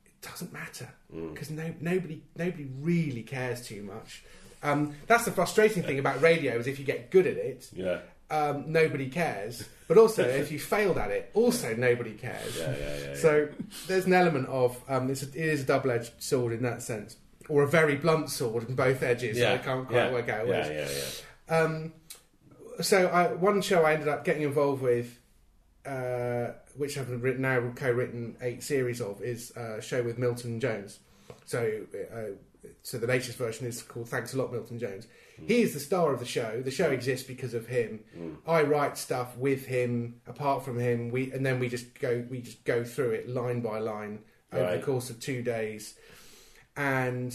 it doesn't matter because mm. no, nobody nobody really cares too much. Um, that's the frustrating thing about radio is if you get good at it, yeah. um, nobody cares. But also if you failed at it, also nobody cares. Yeah, yeah, yeah, so yeah. there's an element of, um, it's a, it is a double-edged sword in that sense, or a very blunt sword in both edges, yeah. so I can't quite yeah. work out what yeah, yeah, yeah. Um So I, one show I ended up getting involved with, uh, which I've written, now co-written eight series of, is a show with Milton Jones. So uh, so the latest version is called Thanks a Lot, Milton Jones. Mm. He is the star of the show. The show exists because of him. Mm. I write stuff with him, apart from him, we and then we just go we just go through it line by line over right. the course of two days. And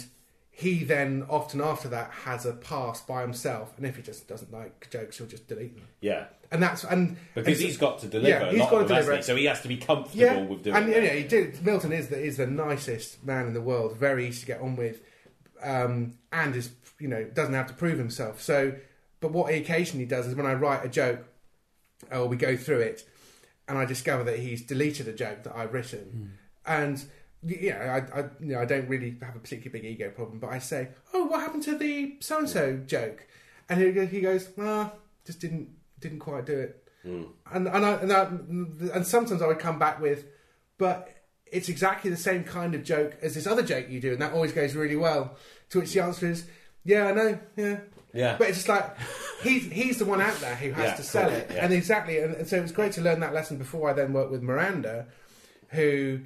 he then, often after that, has a pass by himself. And if he just doesn't like jokes, he'll just delete them. Yeah. And that's... and Because and he's got to deliver. Yeah, he's got to deliver. So he has to be comfortable yeah. with doing and, that. Yeah, he did. Milton is the, is the nicest man in the world. Very easy to get on with. Um, and is, you know, doesn't have to prove himself. So, but what he occasionally does is when I write a joke, or we go through it, and I discover that he's deleted a joke that I've written. Mm. And... Yeah, I, I, you know, I don't really have a particularly big ego problem, but I say, "Oh, what happened to the so and so joke?" And he, he goes, "Ah, just didn't didn't quite do it." Mm. And and I, and, I, and sometimes I would come back with, "But it's exactly the same kind of joke as this other joke you do, and that always goes really well." To which the answer is, "Yeah, I know, yeah, yeah." But it's just like he's he's the one out there who has yeah, to sell cool. it, yeah. and exactly. And, and so it was great to learn that lesson before I then worked with Miranda, who.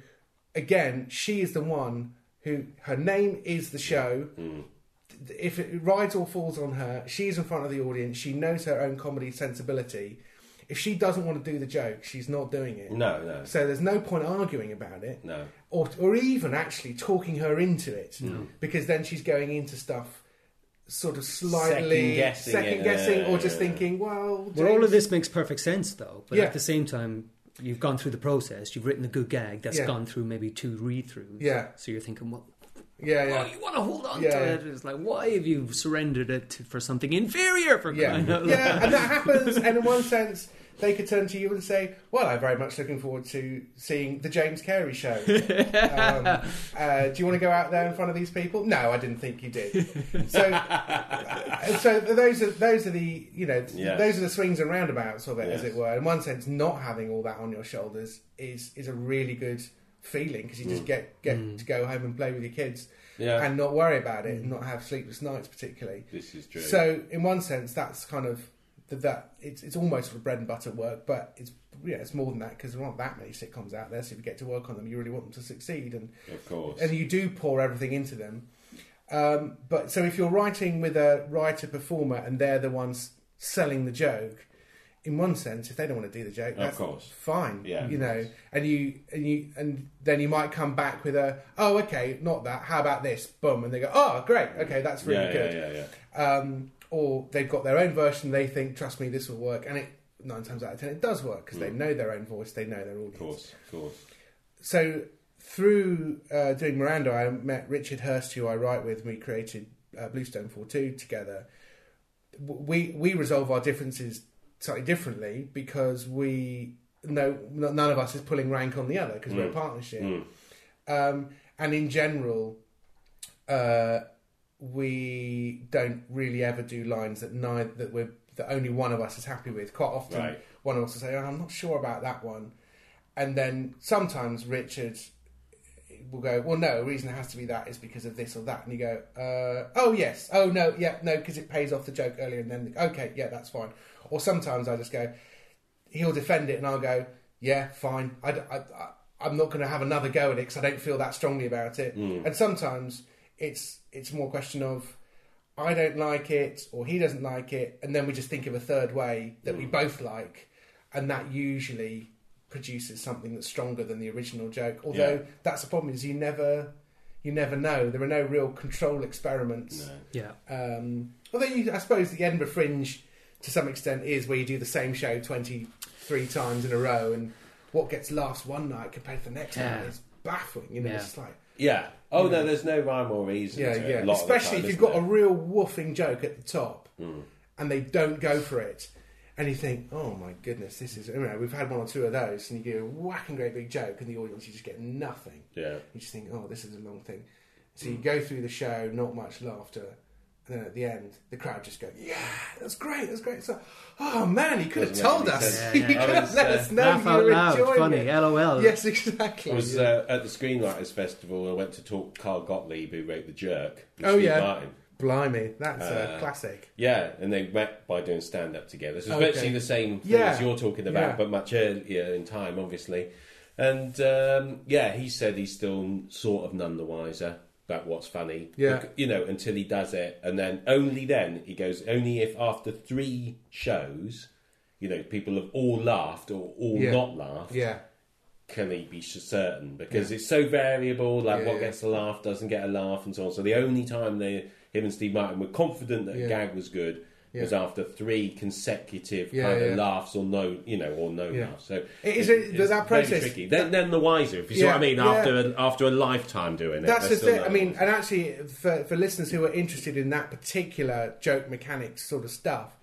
Again, she is the one who... Her name is the show. Mm. If it rides or falls on her, she's in front of the audience. She knows her own comedy sensibility. If she doesn't want to do the joke, she's not doing it. No, no. So there's no point arguing about it. No. Or, or even actually talking her into it. Mm. Because then she's going into stuff... sort of slightly second guessing, second guessing yeah, yeah, yeah, or just yeah, yeah. thinking, well... James... Well, all of this makes perfect sense, though. But yeah. at the same time... You've gone through the process. You've written a good gag that's yeah. gone through maybe two read-throughs. Yeah. So you're thinking, well, yeah, yeah. oh, you want to hold on yeah, to yeah. it. It's like, why have you surrendered it to, for something inferior? For yeah, yeah, that? And that happens. And in one sense, they could turn to you and say, "Well, I'm very much looking forward to seeing the James Cary show. um, uh, do you want to go out there in front of these people?" "No, I didn't think you did." So, uh, so those are those are the you know yeah. those are the swings and roundabouts of it, yes. as it were. In one sense, not having all that on your shoulders is is a really good feeling because you just mm. get get mm. to go home and play with your kids yeah. and not worry about it mm. and not have sleepless nights particularly. This is true. So, in one sense, that's kind of. That it's it's almost sort of bread and butter work, but it's yeah it's more than that because there aren't that many sitcoms out there. So if you get to work on them, you really want them to succeed, and of course, and you do pour everything into them. Um, but so if you're writing with a writer performer and they're the ones selling the joke, in one sense, if they don't want to do the joke, that's of course. fine, yeah, you know. And you and you and then you might come back with a oh okay not that how about this boom and they go oh great okay that's really yeah, good yeah yeah yeah. Um, Or they've got their own version, they think, trust me, this will work. And it nine times out of ten, it does work, because mm. they know their own voice, they know their audience. Of course, of course. So through uh, doing Miranda, I met Richard Hurst, who I write with, and we created uh, Bluestone four two together. We we resolve our differences slightly differently, because we know none of us is pulling rank on the other, because mm. we're a partnership. Mm. Um, and in general... Uh, we don't really ever do lines that neither that we're that only one of us is happy with. Quite often, right. one of us will say, "Oh, I'm not sure about that one," and then sometimes Richard will go, "Well, no, the reason it has to be that is because of this or that," and you go, uh, "Oh yes, oh no, yeah, no, because it pays off the joke earlier," and then okay, yeah, that's fine. Or sometimes I just go, he'll defend it, and I'll go, "Yeah, fine. I, I, I, I'm not going to have another go at it because I don't feel that strongly about it," mm. and sometimes. It's it's more a question of I don't like it or he doesn't like it, and then we just think of a third way that mm. we both like, and that usually produces something that's stronger than the original joke. Although yeah. that's the problem, is you never you never know. There are no real control experiments. No. Yeah. Um, although you, I suppose the Edinburgh Fringe to some extent is where you do the same show twenty-three times in a row, and what gets laughs one night compared to the next yeah. night is baffling. You know, yeah. it's like yeah. Oh no, know. There's no rhyme or reason. Yeah, to yeah. it, a lot especially of the time, if you've got there? a real woofing joke at the top, mm. and they don't go for it. And you think, oh my goodness, this is... You know, we've had one or two of those, and you do a whacking great big joke, and the audience, you just get nothing. Yeah. You just think, oh, this is a long thing. So you go through the show, not much laughter, and then at the end, the crowd just go, yeah, that's great, that's great. So, oh man, he could have told us. Yeah, yeah. He could have let uh, us know you were loud, enjoying funny, it. L O L. Yes, exactly. I was uh, at the Screenwriters Festival, I went to talk to Carl Gottlieb, who wrote The Jerk. Oh, Steve yeah. Martin. Blimey, that's uh, a classic. Yeah, and they met by doing stand-up together. So it's okay. virtually the same thing yeah. as you're talking about, yeah. but much earlier in time, obviously. And, um, yeah, he said he's still sort of none the wiser about what's funny. Yeah. You know, until he does it. And then, only then, he goes, only if after three shows, you know, people have all laughed or all yeah. not laughed. Yeah. Can he be certain? Because yeah. it's so variable, like yeah, what yeah. gets a laugh, doesn't get a laugh, and so on. So the only time they... him and Steve Martin were confident that yeah. a gag was good yeah. was after three consecutive yeah, kind of yeah. laughs or no, you know, or no yeah. laughs. So it is it, it's that process very tricky. Then, then the wiser, if you yeah, see what I mean, yeah. after a, after a lifetime doing that's it. That's the thing. I mean, and actually, for, for listeners who are interested in that particular joke mechanics sort of stuff,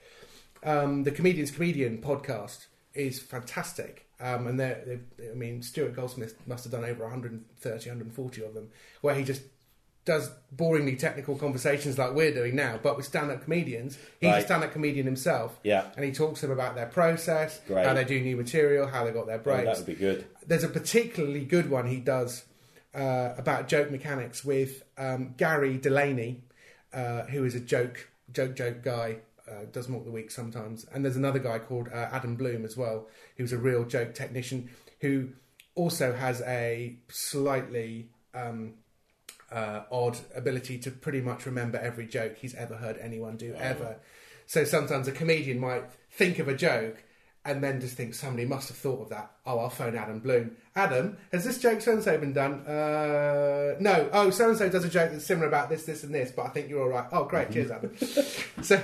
um, the Comedian's Comedian podcast is fantastic. Um, and they're, they're, I mean, Stuart Goldsmith must have done over one hundred thirty, one hundred forty of them, where he just does boringly technical conversations like we're doing now, but with stand-up comedians. He's right. a stand-up comedian himself. Yeah. And he talks to them about their process, Great. how they do new material, how they got their breaks. Oh, that would be good. There's a particularly good one he does uh, about joke mechanics with um, Gary Delaney, uh, who is a joke, joke, joke guy, uh, does Mock the Week sometimes. And there's another guy called uh, Adam Bloom as well, who's a real joke technician, who also has a slightly... Um, Uh, odd ability to pretty much remember every joke he's ever heard anyone do wow. ever. So sometimes a comedian might think of a joke and then just think somebody must have thought of that. Oh, I'll phone Adam Bloom. Adam, has this joke so-and-so been done? Uh, no. Oh, so-and-so does a joke that's similar about this, this and this, but I think you're all right. Oh, great. Cheers, Adam. So,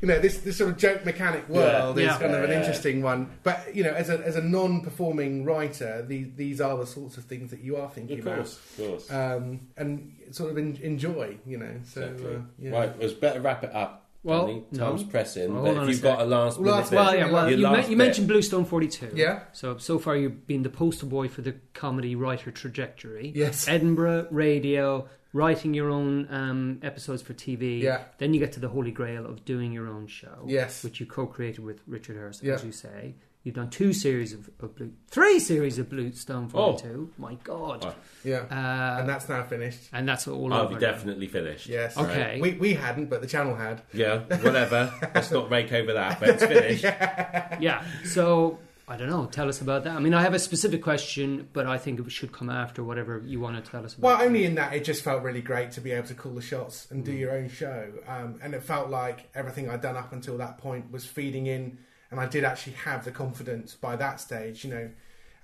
you know, this, this sort of joke mechanic world yeah, yeah. is kind yeah, of an yeah. interesting one. But, you know, as a as a non-performing writer, the, these are the sorts of things that you are thinking about. Of course, about. of course. Um, and sort of en- enjoy, you know. So, exactly. uh, yeah. Right, well, it's better wrap it up. Well, Andy, time's no. pressing. Well, but if you've got a last minute... Last, bit, well, yeah, well, you, you, ma- you mentioned Bluestone forty-two. Yeah. So, so far you've been the poster boy for the comedy writer trajectory. Yes. Edinburgh, radio... writing your own um, episodes for T V. Yeah. Then you get to the holy grail of doing your own show. Yes. Which you co-created with Richard Hurst, yeah. as you say. You've done two series of, of Blue... Three series of Bluestone forty-two. Oh. My God. Oh. Yeah. Uh, and that's now finished. And that's all I'll over. I'll be definitely now. Finished. Yes. Okay. Right. We, we hadn't, but the channel had. Yeah, whatever. Let's not rake over that, but it's finished. yeah. yeah. So... I don't know. Tell us about that. I mean, I have a specific question, but I think it should come after whatever you want to tell us about. Well, only in that it just felt really great to be able to call the shots and mm. do your own show. Um, and it felt like everything I'd done up until that point was feeding in, and I did actually have the confidence by that stage. You know,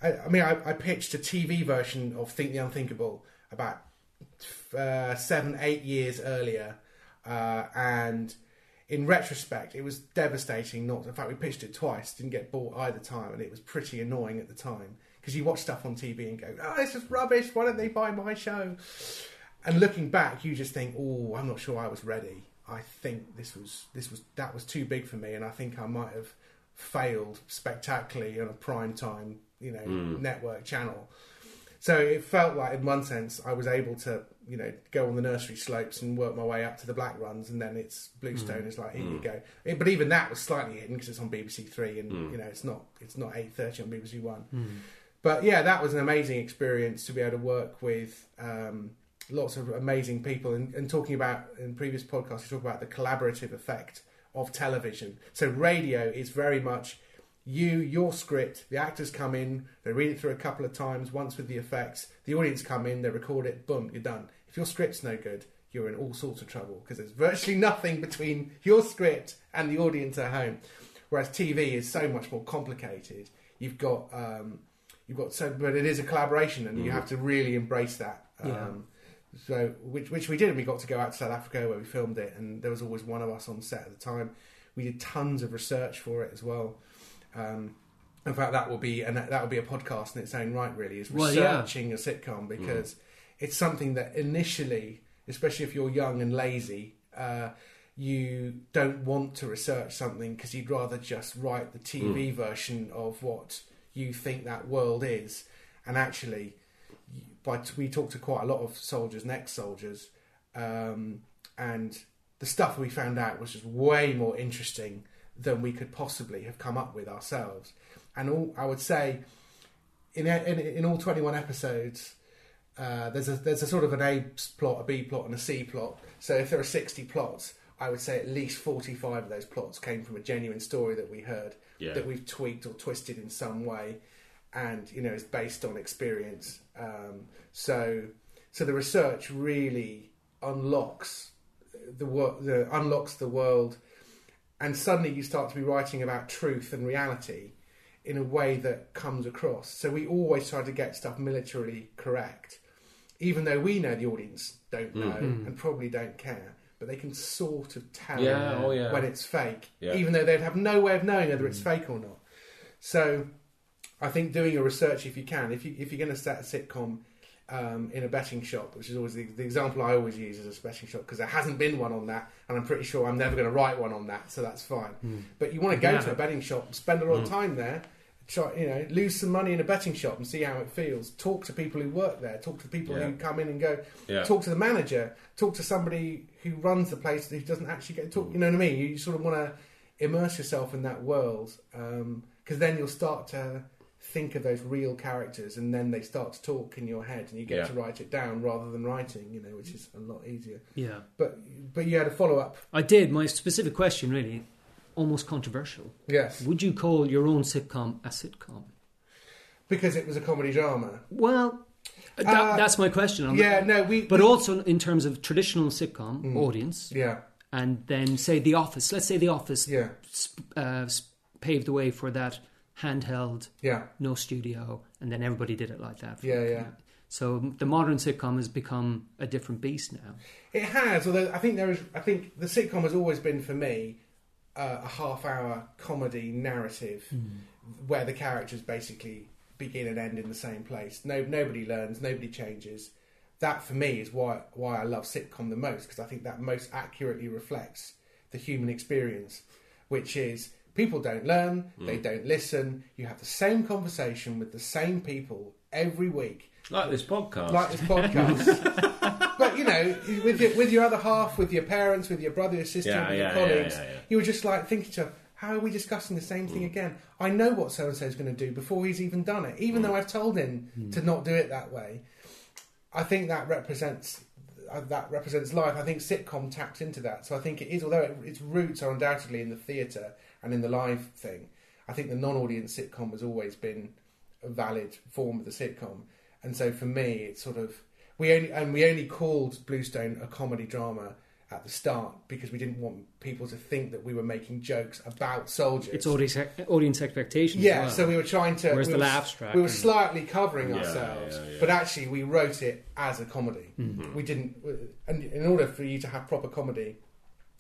I, I mean, I, I pitched a T V version of Think the Unthinkable about uh, seven, eight years earlier, uh, and... in retrospect, it was devastating. Not in fact, we pitched it twice, didn't get bought either time, and it was pretty annoying at the time because you watch stuff on T V and go, "Oh, this is rubbish. Why don't they buy my show?" And looking back, you just think, "Oh, I'm not sure I was ready. I think this was this was that was too big for me, and I think I might have failed spectacularly on a prime time, you know, mm. network channel." So it felt like, in one sense, I was able to, you know, go on the nursery slopes and work my way up to the black runs, and then it's Bluestone. Mm. It's like, here mm. you go. It, but even that was slightly hidden because it's on B B C Three, and mm. you know, it's not it's not eight thirty on B B C One. Mm. But yeah, that was an amazing experience to be able to work with um, lots of amazing people. And, and talking about in previous podcasts, we talk about the collaborative effect of television. So radio is very much. You, your script, the actors come in, they read it through a couple of times, once with the effects, the audience come in, they record it, boom, you're done. If your script's no good, you're in all sorts of trouble because there's virtually nothing between your script and the audience at home. Whereas T V is so much more complicated. You've got um, you've got so, but it is a collaboration, and mm. you have to really embrace that. Um, yeah. So, which which we did, and we got to go out to South Africa where we filmed it, and there was always one of us on set at the time. We did tons of research for it as well. Um, in fact, that will be and that, that will be a podcast in its own right. Really, is researching well, yeah. a sitcom because mm. it's something that initially, especially if you're young and lazy, uh, you don't want to research something because you'd rather just write the T V mm. version of what you think that world is, and actually. But we talked to quite a lot of soldiers and ex-soldiers, um, and the stuff we found out was just way more interesting than we could possibly have come up with ourselves. And all I would say, in in, in all twenty-one episodes, uh, there's a there's a sort of an A plot, a B plot, and a C plot. So if there are sixty plots, I would say at least forty-five of those plots came from a genuine story that we heard, yeah. that we've tweaked or twisted in some way. And you know, it's based on experience. Um, so, so the research really unlocks the, wor- the unlocks the world, and suddenly you start to be writing about truth and reality in a way that comes across. So we always try to get stuff militarily correct, even though we know the audience don't know mm-hmm. and probably don't care, but they can sort of tell yeah, oh, yeah. when it's fake, yeah. even though they'd have no way of knowing whether mm-hmm. it's fake or not. So. I think doing a research if you can, if you if you're going to set a sitcom um, in a betting shop, which is always the, the example I always use as a betting shop because there hasn't been one on that, and I'm pretty sure I'm never going to write one on that, so that's fine. Mm. But you want to go yeah. to a betting shop, spend a lot mm. of time there, try you know lose some money in a betting shop and see how it feels. Talk to people who work there, talk to people yeah. who come in and go, yeah. talk to the manager, talk to somebody who runs the place who doesn't actually get to talk. You know what I mean? You sort of want to immerse yourself in that world. Um, Because then you'll start to think of those real characters, and then they start to talk in your head, and you get yeah. to write it down rather than writing, you know, which is a lot easier. Yeah. But but you had a follow up. I did. My specific question, really, almost controversial. Yes. Would you call your own sitcom a sitcom? Because it was a comedy drama. Well, that, uh, that's my question. I'm yeah. Like, no, we. But we, also in terms of traditional sitcom mm, audience. Yeah. And then say The Office. Let's say The Office. Yeah. Sp- uh, sp- paved the way for that handheld, yeah. no studio, and then everybody did it like that. Yeah, yeah. So the modern sitcom has become a different beast now. It has, although I think there is. I think the sitcom has always been for me uh, a half-hour comedy narrative mm. where the characters basically begin and end in the same place. No, nobody learns, nobody changes. That for me is why why I love sitcom the most, because I think that most accurately reflects the human experience, which is. People don't learn, mm. they don't listen. You have the same conversation with the same people every week. Like this podcast. Like this podcast. But, you know, with your, with your other half, with your parents, with your brother, your sister, yeah, with yeah, your colleagues, yeah, yeah, yeah. you were just like thinking to yourself, how are we discussing the same thing mm. again? I know what so-and-so is going to do before he's even done it, even mm. though I've told him mm. to not do it that way. I think that represents... that represents life. I think sitcom taps into that. So I think it is, although it, its roots are undoubtedly in the theatre and in the live thing, I think the non-audience sitcom has always been a valid form of the sitcom. And so for me, it's sort of... we only And we only called Bluestone a comedy drama at the start because we didn't want people to think that we were making jokes about soldiers. It's audience, audience expectations. Yeah, well. So we were trying to... Where's we the laugh track? We were slightly covering yeah, ourselves, yeah, yeah. but actually we wrote it as a comedy. Mm-hmm. We didn't... And in order for you to have proper comedy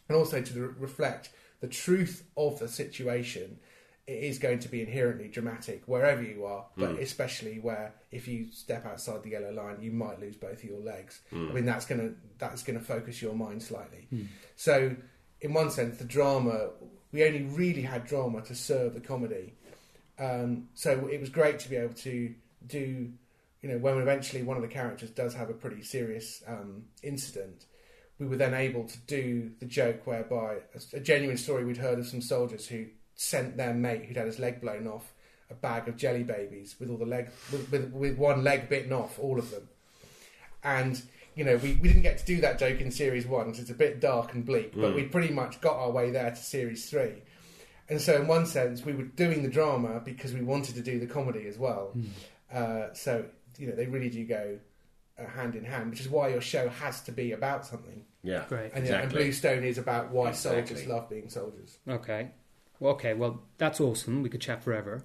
and also to reflect the truth of the situation, it is going to be inherently dramatic wherever you are, but mm. especially where if you step outside the yellow line, you might lose both of your legs. Mm. I mean, that's going to that's going to focus your mind slightly. Mm. So, in one sense, the drama, we only really had drama to serve the comedy. Um, so it was great to be able to do, you know, when eventually one of the characters does have a pretty serious um, incident, we were then able to do the joke whereby a, a genuine story we'd heard of some soldiers who sent their mate who'd had his leg blown off a bag of jelly babies with all the leg with, with, with one leg bitten off, all of them. And you know, we, we didn't get to do that joke in series one because it's a bit dark and bleak, but mm. we pretty much got our way there to series three. And so in one sense we were doing the drama because we wanted to do the comedy as well. Mm. Uh, so you know, they really do go uh, hand in hand, which is why your show has to be about something. Yeah, great. And, exactly. yeah, and Bluestone is about why exactly. soldiers love being soldiers. Okay. Okay, well, that's awesome. We could chat forever.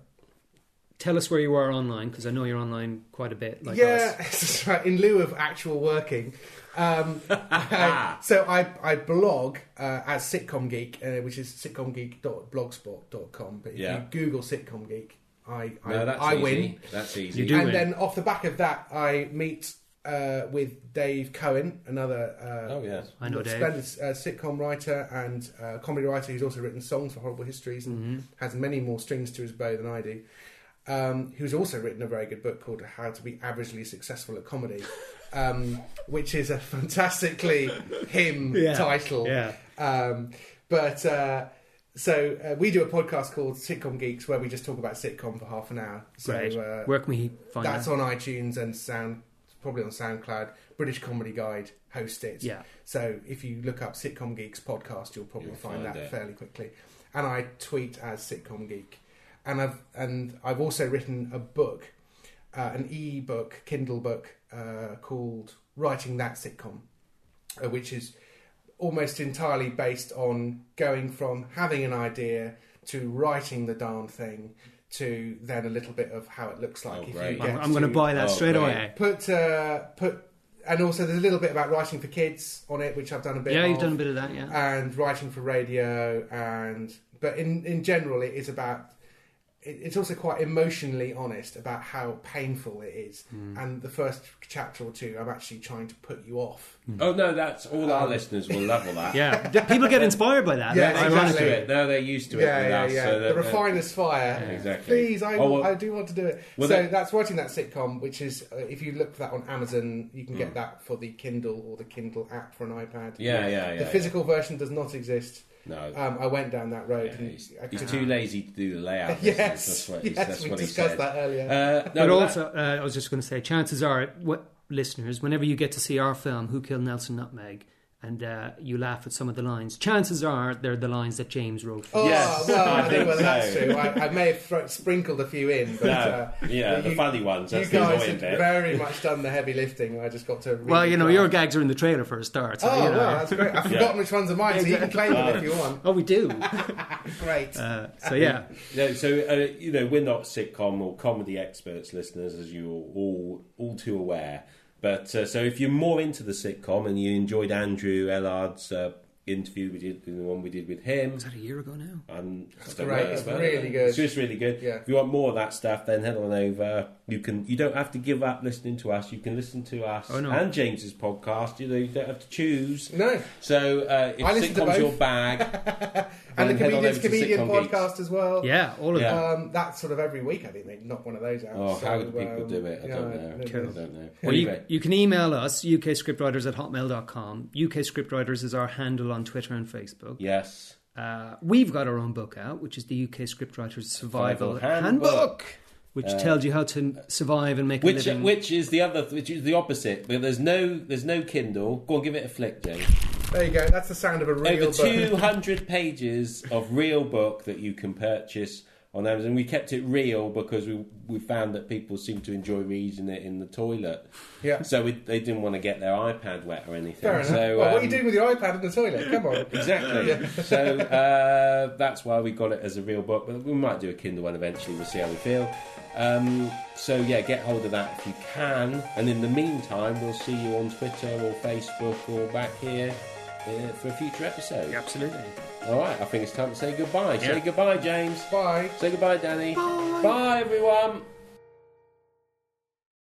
tell us where you are online, because I know you're online quite a bit. Like yeah, that's right. In lieu of actual working. Um, I, so I, I blog uh, as Sitcom Geek, uh, which is sitcom geek dot blogspot dot com. But if yeah. you Google Sitcom Geek, I I, no, that's I easy. win. That's easy. You do and win. Then off the back of that, I meet uh, with Dave Cohen, another uh, oh, yes. I know splendid Dave. Uh, sitcom writer and uh, comedy writer who's also written songs for Horrible Histories and mm-hmm. has many more strings to his bow than I do. Um, who's also written a very good book called How to Be Averagely Successful at Comedy, um, which is a fantastically him yeah, title. Yeah. Um, but uh, so uh, we do a podcast called Sitcom Geeks where we just talk about sitcom for half an hour. So, Great. Uh, Where can we find that's that? On iTunes and Sound, probably on SoundCloud. British Comedy Guide hosts it. Yeah. So if you look up Sitcom Geeks podcast, you'll probably you'll find, find that it. fairly quickly. And I tweet as Sitcom Geek. And I've and I've also written a book, uh, an e-book, Kindle book uh, called "Writing That Sitcom," uh, which is almost entirely based on going from having an idea to writing the darn thing to then a little bit of how it looks like. Oh, if you get I'm going to buy that oh, straight great. away. Put uh, put. And also there's a little bit about writing for kids on it, which I've done a bit yeah, of. Yeah, you've done a bit of that, yeah. And writing for radio. and But in, in general, it is about... It's also quite emotionally honest about how painful it is. Mm. And the first chapter or two, I'm actually trying to put you off. Mm. Oh, no, that's... All um, our listeners will love all that. Yeah. People get inspired by that. Yeah, they're exactly. Used to it. No, they're used to it yeah, with yeah, us. Yeah. So the refiner's fire. Yeah, exactly. Please, I, oh, well, I do want to do it. Well, so they, that's Writing That Sitcom, which is... Uh, if you look for that on Amazon, you can mm. get that for the Kindle or the Kindle app for an iPad. Yeah, yeah, yeah. The yeah, physical yeah. version does not exist. No, um, I went down that road. Yeah, and he's, he's too lazy to do the layout. yes, that's what, yes, that's we what discussed he said. that earlier. Uh, no, but, but also, that... uh, I was just going to say, chances are, what listeners, whenever you get to see our film, Who Killed Nelson Nutmeg, and uh, you laugh at some of the lines, chances are they're the lines that James wrote. For oh, yes. well, I think well, that's true. I, I may have thro- sprinkled a few in, but no, uh, yeah, but the you, funny ones. That's you guys have bit. very much done the heavy lifting. I just got to. Really well, you know, try. your gags are in the trailer for a start. So, oh, you know. well, that's great. I've forgotten yeah. which ones are mine, so you can claim them if you want. Oh, we do. Great. Uh, so yeah, no, so uh, you know, we're not sitcom or comedy experts, listeners, as you're all all too aware. But uh, so if you're more into the sitcom and you enjoyed Andrew Ellard's uh, interview, we did the one we did with him. Was that a year ago now? Um, That's great. It's really it. good. It's just really good. Yeah. If you want more of that stuff, then head on over. You can. You don't have to give up listening to us. You can listen to us oh, no. and James's podcast. You know, you don't have to choose. No. So uh, if I sitcom's your bag, and the comedian's comedian podcast Geeks. as well. Yeah, all of yeah. that. Um, that's sort of every week. I think they knock one of those out. Oh, so, how do people um, do it? I don't yeah, know. Cool. I don't know. Well, anyway. you, you can email us U K scriptwriters at hotmail dot com. U K scriptwriters is our handle on Twitter and Facebook. Yes. Uh, we've got our own book out, which is the U K Scriptwriters Survival Handbook. Handbook. Which uh, tells you how to survive and make which, a living. Which is the other, which is the opposite. But there's no, there's no Kindle. Go on, give it a flick, Jim. There you go. That's the sound of a real book. Over two hundred pages of real book that you can purchase on Amazon. We kept it real because we we found that people seem to enjoy reading it in the toilet. Yeah. So we, they didn't want to get their iPad wet or anything. Fair enough. So, well, um, what are you doing with your iPad in the toilet? Come on. Exactly. Yeah. So uh, that's why we got it as a real book. But we might do a Kindle one eventually. We'll see how we feel. Um, so yeah, get hold of that if you can, and in the meantime we'll see you on Twitter or Facebook or back here uh, for a future episode. Absolutely. Alright, I think it's time to say goodbye. Yeah. Say goodbye, James. Bye. Say goodbye, Danny. Bye, Bye everyone.